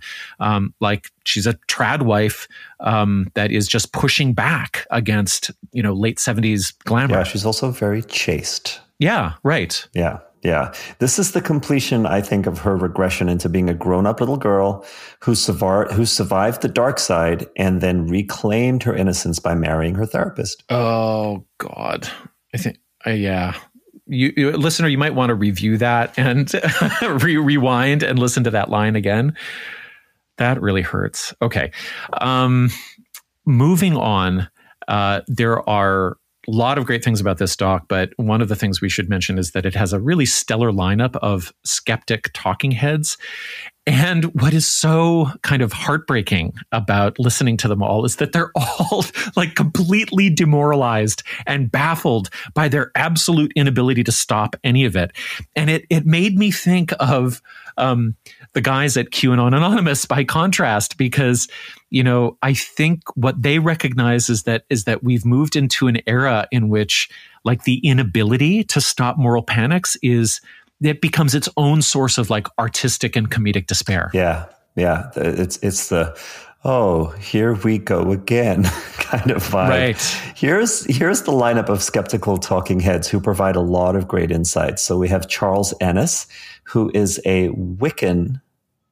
Like she's a trad wife that is just pushing back against, late 70s glamour. Yeah, she's also very chaste. Yeah, right. Yeah. Yeah. This is the completion, I think, of her regression into being a grown-up little girl who survived the dark side and then reclaimed her innocence by marrying her therapist. Oh, God. I think, yeah. You listener, you might want to review that and rewind and listen to that line again. That really hurts. Okay. Moving on, there are... a lot of great things about this doc, but one of the things we should mention is that it has a really stellar lineup of skeptic talking heads. And what is so kind of heartbreaking about listening to them all is that they're all like completely demoralized and baffled by their absolute inability to stop any of it. And it made me think of the guys at QAnon Anonymous by contrast, because, I think what they recognize is that we've moved into an era in which like the inability to stop moral panics it becomes its own source of like artistic and comedic despair. Yeah. Yeah. It's the, oh, here we go again kind of vibe. Right. Here's the lineup of skeptical talking heads who provide a lot of great insights. So we have Charles Ennis, who is a Wiccan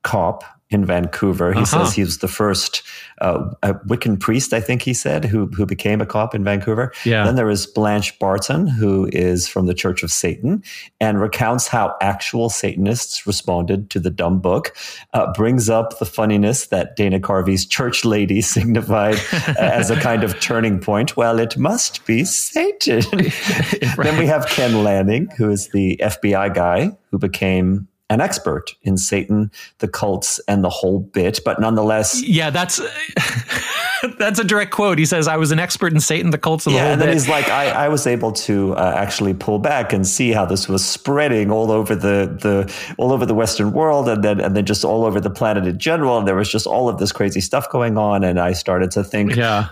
cop in Vancouver. He says he was the first Wiccan priest, I think he said, who became a cop in Vancouver. Yeah. Then there is Blanche Barton, who is from the Church of Satan and recounts how actual Satanists responded to the dumb book, brings up the funniness that Dana Carvey's church lady signified as a kind of turning point. Well, it must be Satan. Right. Then we have Ken Lanning, who is the FBI guy who became an expert in Satan, the cults, and the whole bit, but nonetheless... Yeah, that's a direct quote. He says, I was an expert in Satan, the cults, and the whole bit. Yeah, and then he's like, I was able to actually pull back and see how this was spreading all over the Western world and then just all over the planet in general. And there was just all of this crazy stuff going on. And I started to think, Yeah,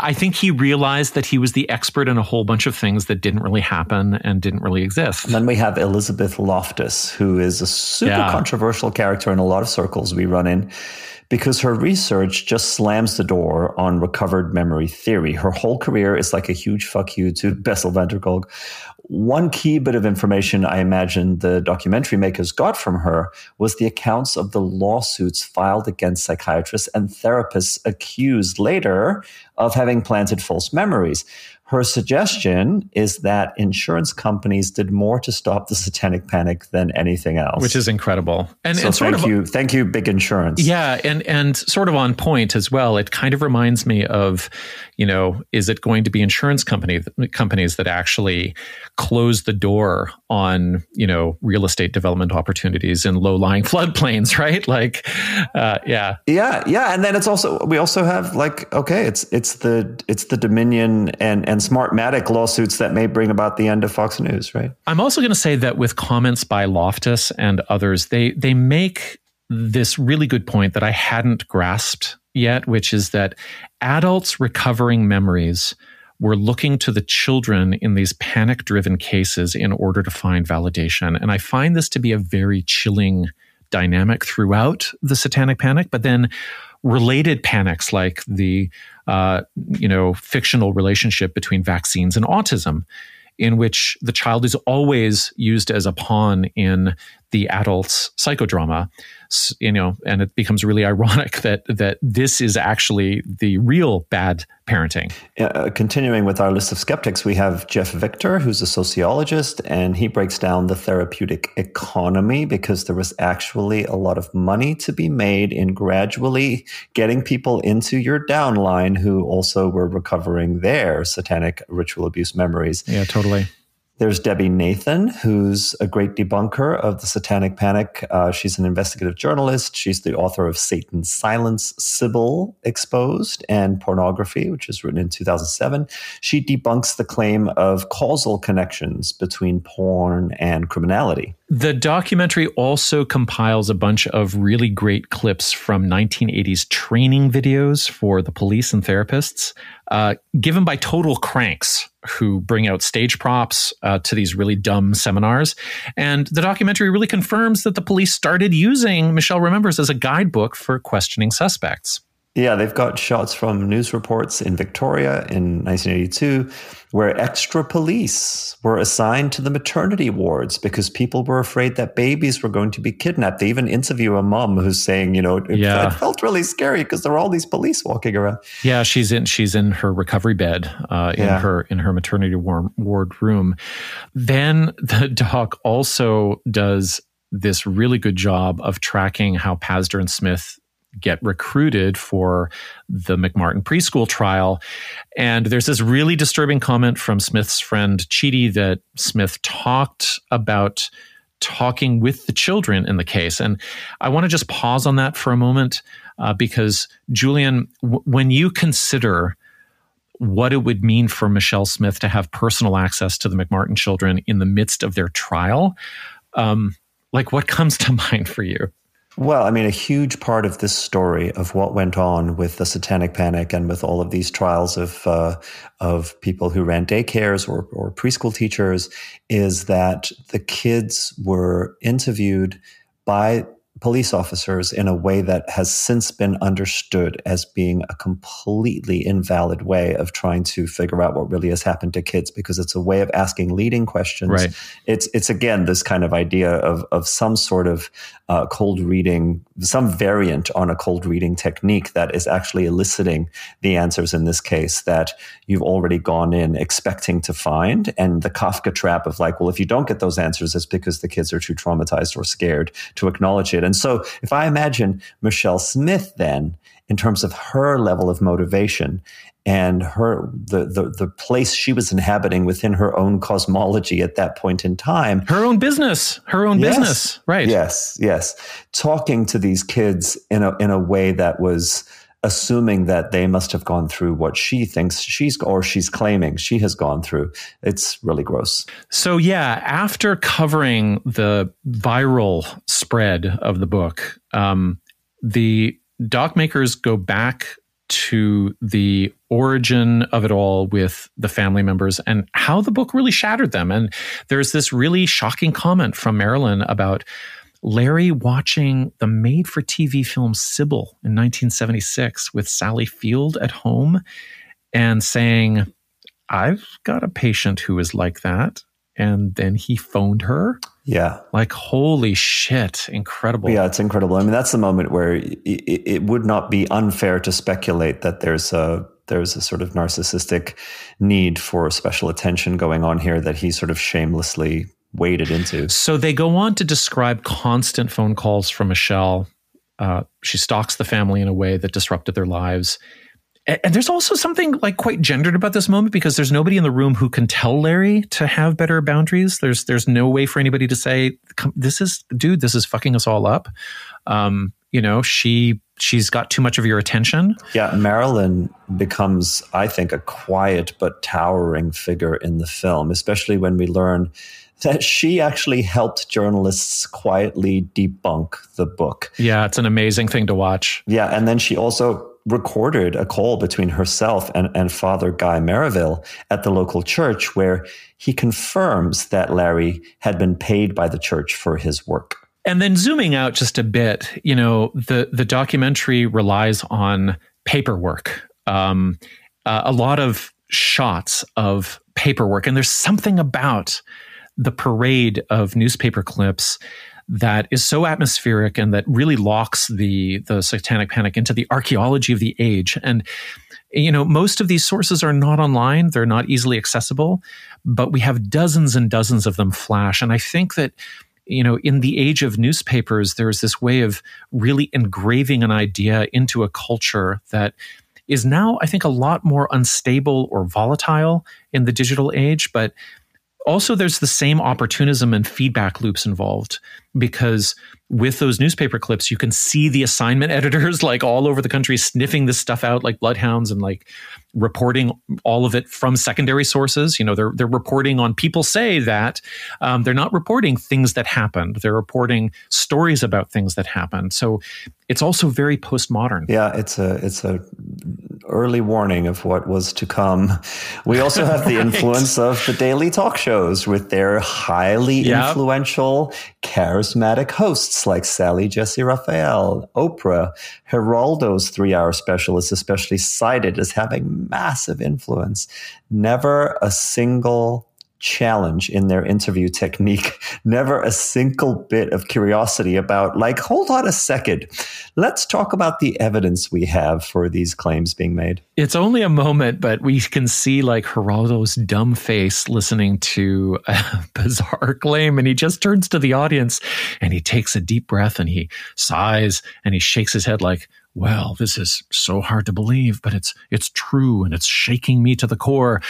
I think he realized that he was the expert in a whole bunch of things that didn't really happen and didn't really exist. And then we have Elizabeth Loftus, who is a super controversial character in a lot of circles we run in, because her research just slams the door on recovered memory theory. Her whole career is like a huge fuck you to Bessel van der Kolk. One key bit of information I imagine the documentary makers got from her was the accounts of the lawsuits filed against psychiatrists and therapists accused later of having planted false memories. Her suggestion is that insurance companies did more to stop the satanic panic than anything else. Which is incredible. Thank you, big insurance. Yeah, and sort of on point as well, it kind of reminds me of, is it going to be insurance companies that actually close the door on, real estate development opportunities in low-lying floodplains, right? Like, Yeah, and then we also have like, okay, it's the Dominion and Smartmatic lawsuits that may bring about the end of Fox News, right? I'm also going to say that with comments by Loftus and others, they make this really good point that I hadn't grasped yet, which is that adults recovering memories were looking to the children in these panic-driven cases in order to find validation. And I find this to be a very chilling dynamic throughout the satanic panic, but then related panics like the fictional relationship between vaccines and autism, in which the child is always used as a pawn in the adult's psychodrama. it's, you know, and it becomes really ironic that this is actually the real bad parenting. Continuing with our list of skeptics, we have Jeff Victor, who's a sociologist, and he breaks down the therapeutic economy because there was actually a lot of money to be made in gradually getting people into your downline who also were recovering their satanic ritual abuse memories. Yeah, totally. There's Debbie Nathan, who's a great debunker of the Satanic Panic. She's an investigative journalist. She's the author of Satan's Silence, Sybil Exposed, and Pornography, which was written in 2007. She debunks the claim of causal connections between porn and criminality. The documentary also compiles a bunch of really great clips from 1980s training videos for the police and therapists, given by total cranks who bring out stage props to these really dumb seminars. And the documentary really confirms that the police started using Michelle Remembers as a guidebook for questioning suspects. Yeah, they've got shots from news reports in Victoria in 1982 where extra police were assigned to the maternity wards because people were afraid that babies were going to be kidnapped. They even interview a mom who's saying, you know, it felt really scary because there were all these police walking around. Yeah, she's in her recovery bed in her maternity ward room. Then the doc also does this really good job of tracking how Pazder and Smith get recruited for the McMartin preschool trial. And there's this really disturbing comment from Smith's friend Chidi that Smith talked about talking with the children in the case. And I want to just pause on that for a moment because, Julian, when you consider what it would mean for Michelle Smith to have personal access to the McMartin children in the midst of their trial, what comes to mind for you? Well, I mean, a huge part of this story of what went on with the Satanic Panic and with all of these trials of people who ran daycares or preschool teachers is that the kids were interviewed by police officers in a way that has since been understood as being a completely invalid way of trying to figure out what really has happened to kids, because it's a way of asking leading questions. Right. It's again, this kind of idea of some sort of cold reading, some variant on a cold reading technique that is actually eliciting the answers in this case that you've already gone in expecting to find. And the Kafka trap of like, well, if you don't get those answers, it's because the kids are too traumatized or scared to acknowledge it. And so if I imagine Michelle Smith then, in terms of her level of motivation and her the place she was inhabiting within her own cosmology at that point in time. Her own business. Right. Yes. Talking to these kids in a way that was assuming that they must have gone through what she thinks she's claiming she has gone through. It's really gross. So yeah, after covering the viral spread of the book, the doc makers go back to the origin of it all with the family members and how the book really shattered them. And there's this really shocking comment from Marilyn about Larry watching the made-for-TV film Sybil in 1976 with Sally Field at home and saying, I've got a patient who is like that. And then he phoned her. Yeah. Like, holy shit, incredible. Yeah, it's incredible. I mean, that's the moment where it would not be unfair to speculate that there's a sort of narcissistic need for special attention going on here that he sort of shamelessly waded into. So they go on to describe constant phone calls from Michelle. She stalks the family in a way that disrupted their lives. And there's also something like quite gendered about this moment because there's nobody in the room who can tell Larry to have better boundaries. There's no way for anybody to say, this is fucking us all up. You know, she's got too much of your attention. Yeah, Marilyn becomes, I think, a quiet but towering figure in the film, especially when we learn that she actually helped journalists quietly debunk the book. Yeah, it's an amazing thing to watch. Yeah, and then she also recorded a call between herself and Father Guy Merivale at the local church where he confirms that Larry had been paid by the church for his work. And then zooming out just a bit, you know, the documentary relies on paperwork, a lot of shots of paperwork. And there's something about the parade of newspaper clips that is so atmospheric and that really locks the Satanic Panic into the archaeology of the age. And, you know, most of these sources are not online. They're not easily accessible, but we have dozens and dozens of them flash. And I think that, you know, in the age of newspapers, there's this way of really engraving an idea into a culture that is now, I think, a lot more unstable or volatile in the digital age. But also there's the same opportunism and feedback loops involved, because with those newspaper clips, you can see the assignment editors like all over the country sniffing this stuff out like bloodhounds and like reporting all of it from secondary sources. You know, they're reporting on people say that. They're not reporting things that happened. They're reporting stories about things that happened. So it's also very postmodern. Yeah, it's a early warning of what was to come. We also have the influence of the daily talk shows with their highly influential, charismatic hosts like Sally Jesse Raphael, Oprah. Geraldo's 3-hour special is especially cited as having massive influence. Never a single challenge in their interview technique, never a single bit of curiosity about, like, hold on a second, let's talk about the evidence we have for these claims being made. It's only a moment, but we can see like Geraldo's dumb face listening to a bizarre claim, and he just turns to the audience and he takes a deep breath and he sighs and he shakes his head like, well, this is so hard to believe, but it's true and it's shaking me to the core.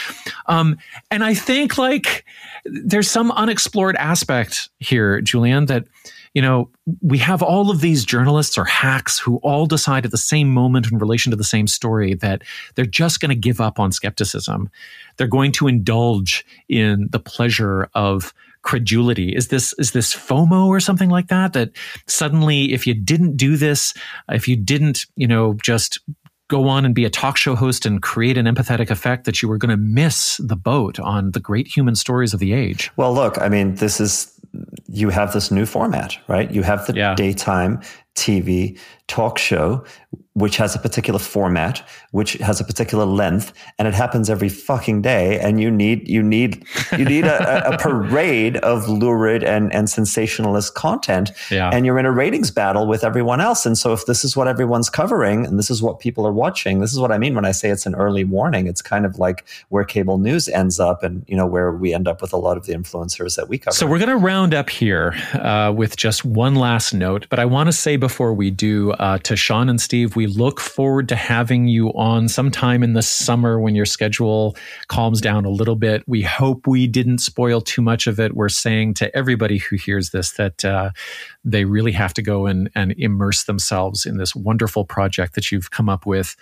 And I think like there's some unexplored aspect here, Julianne, that, you know, we have all of these journalists or hacks who all decide at the same moment in relation to the same story that they're just going to give up on skepticism. They're going to indulge in the pleasure of credulity. Is this FOMO or something like that? That suddenly, if you didn't do this, if you didn't, you know, just go on and be a talk show host and create an empathetic effect, that you were going to miss the boat on the great human stories of the age. Well, look, I mean, you have this new format, right? You have the daytime TV talk show, which has a particular format, which has a particular length, and it happens every fucking day. And you need a parade of lurid and sensationalist content. Yeah. And you're in a ratings battle with everyone else. And so if this is what everyone's covering and this is what people are watching, this is what I mean when I say it's an early warning. It's kind of like where cable news ends up, and, you know, where we end up with a lot of the influencers that we cover. So we're going to round up here with just one last note, but I want to say before we do, to Sean and Steve, we look forward to having you on sometime in the summer when your schedule calms down a little bit. We hope we didn't spoil too much of it. We're saying to everybody who hears this that they really have to go and immerse themselves in this wonderful project that you've come up with.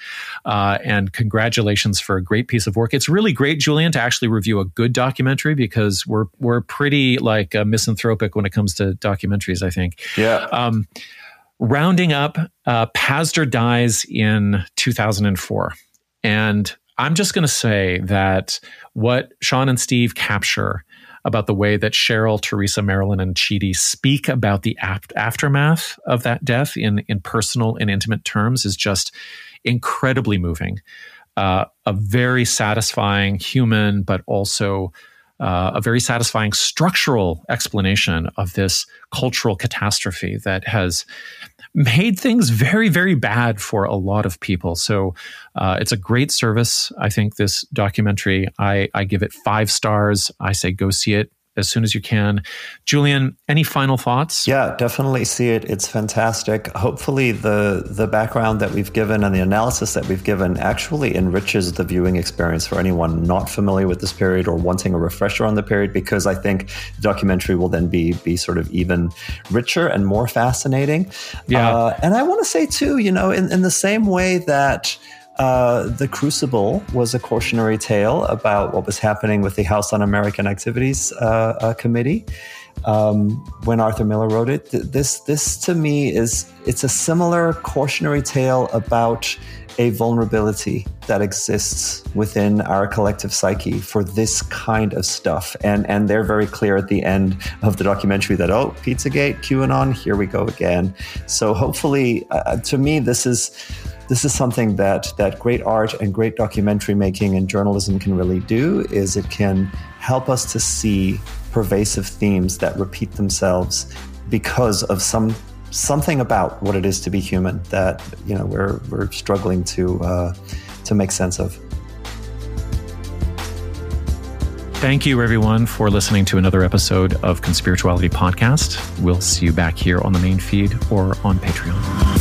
And congratulations for a great piece of work. It's really great, Julianne, to actually review a good documentary, because we're pretty like misanthropic when it comes to documentaries, I think. Yeah. Rounding up, Pazder dies in 2004. And I'm just going to say that what Sean and Steve capture about the way that Cheryl, Teresa, Marilyn, and Chidi speak about the aftermath of that death in personal and intimate terms is just incredibly moving. A very satisfying human, but also a very satisfying structural explanation of this cultural catastrophe that has made things very, very bad for a lot of people. So it's a great service, I think, this documentary. I give it 5 stars. I say go see it as soon as you can. Julianne, any final thoughts? Yeah, definitely see it. It's fantastic. Hopefully the background that we've given and the analysis that we've given actually enriches the viewing experience for anyone not familiar with this period or wanting a refresher on the period, because I think the documentary will then be sort of even richer and more fascinating. Yeah. And I want to say too, you know, in the same way that The Crucible was a cautionary tale about what was happening with the House on American Activities Committee when Arthur Miller wrote it. This to me it's a similar cautionary tale about a vulnerability that exists within our collective psyche for this kind of stuff. And they're very clear at the end of the documentary that, oh, Pizzagate, QAnon, here we go again. So hopefully, to me, this is something that great art and great documentary making and journalism can really do, is it can help us to see pervasive themes that repeat themselves because of something about what it is to be human that, you know, we're struggling to make sense of. Thank you, everyone, for listening to another episode of Conspirituality Podcast. We'll see you back here on the main feed or on Patreon.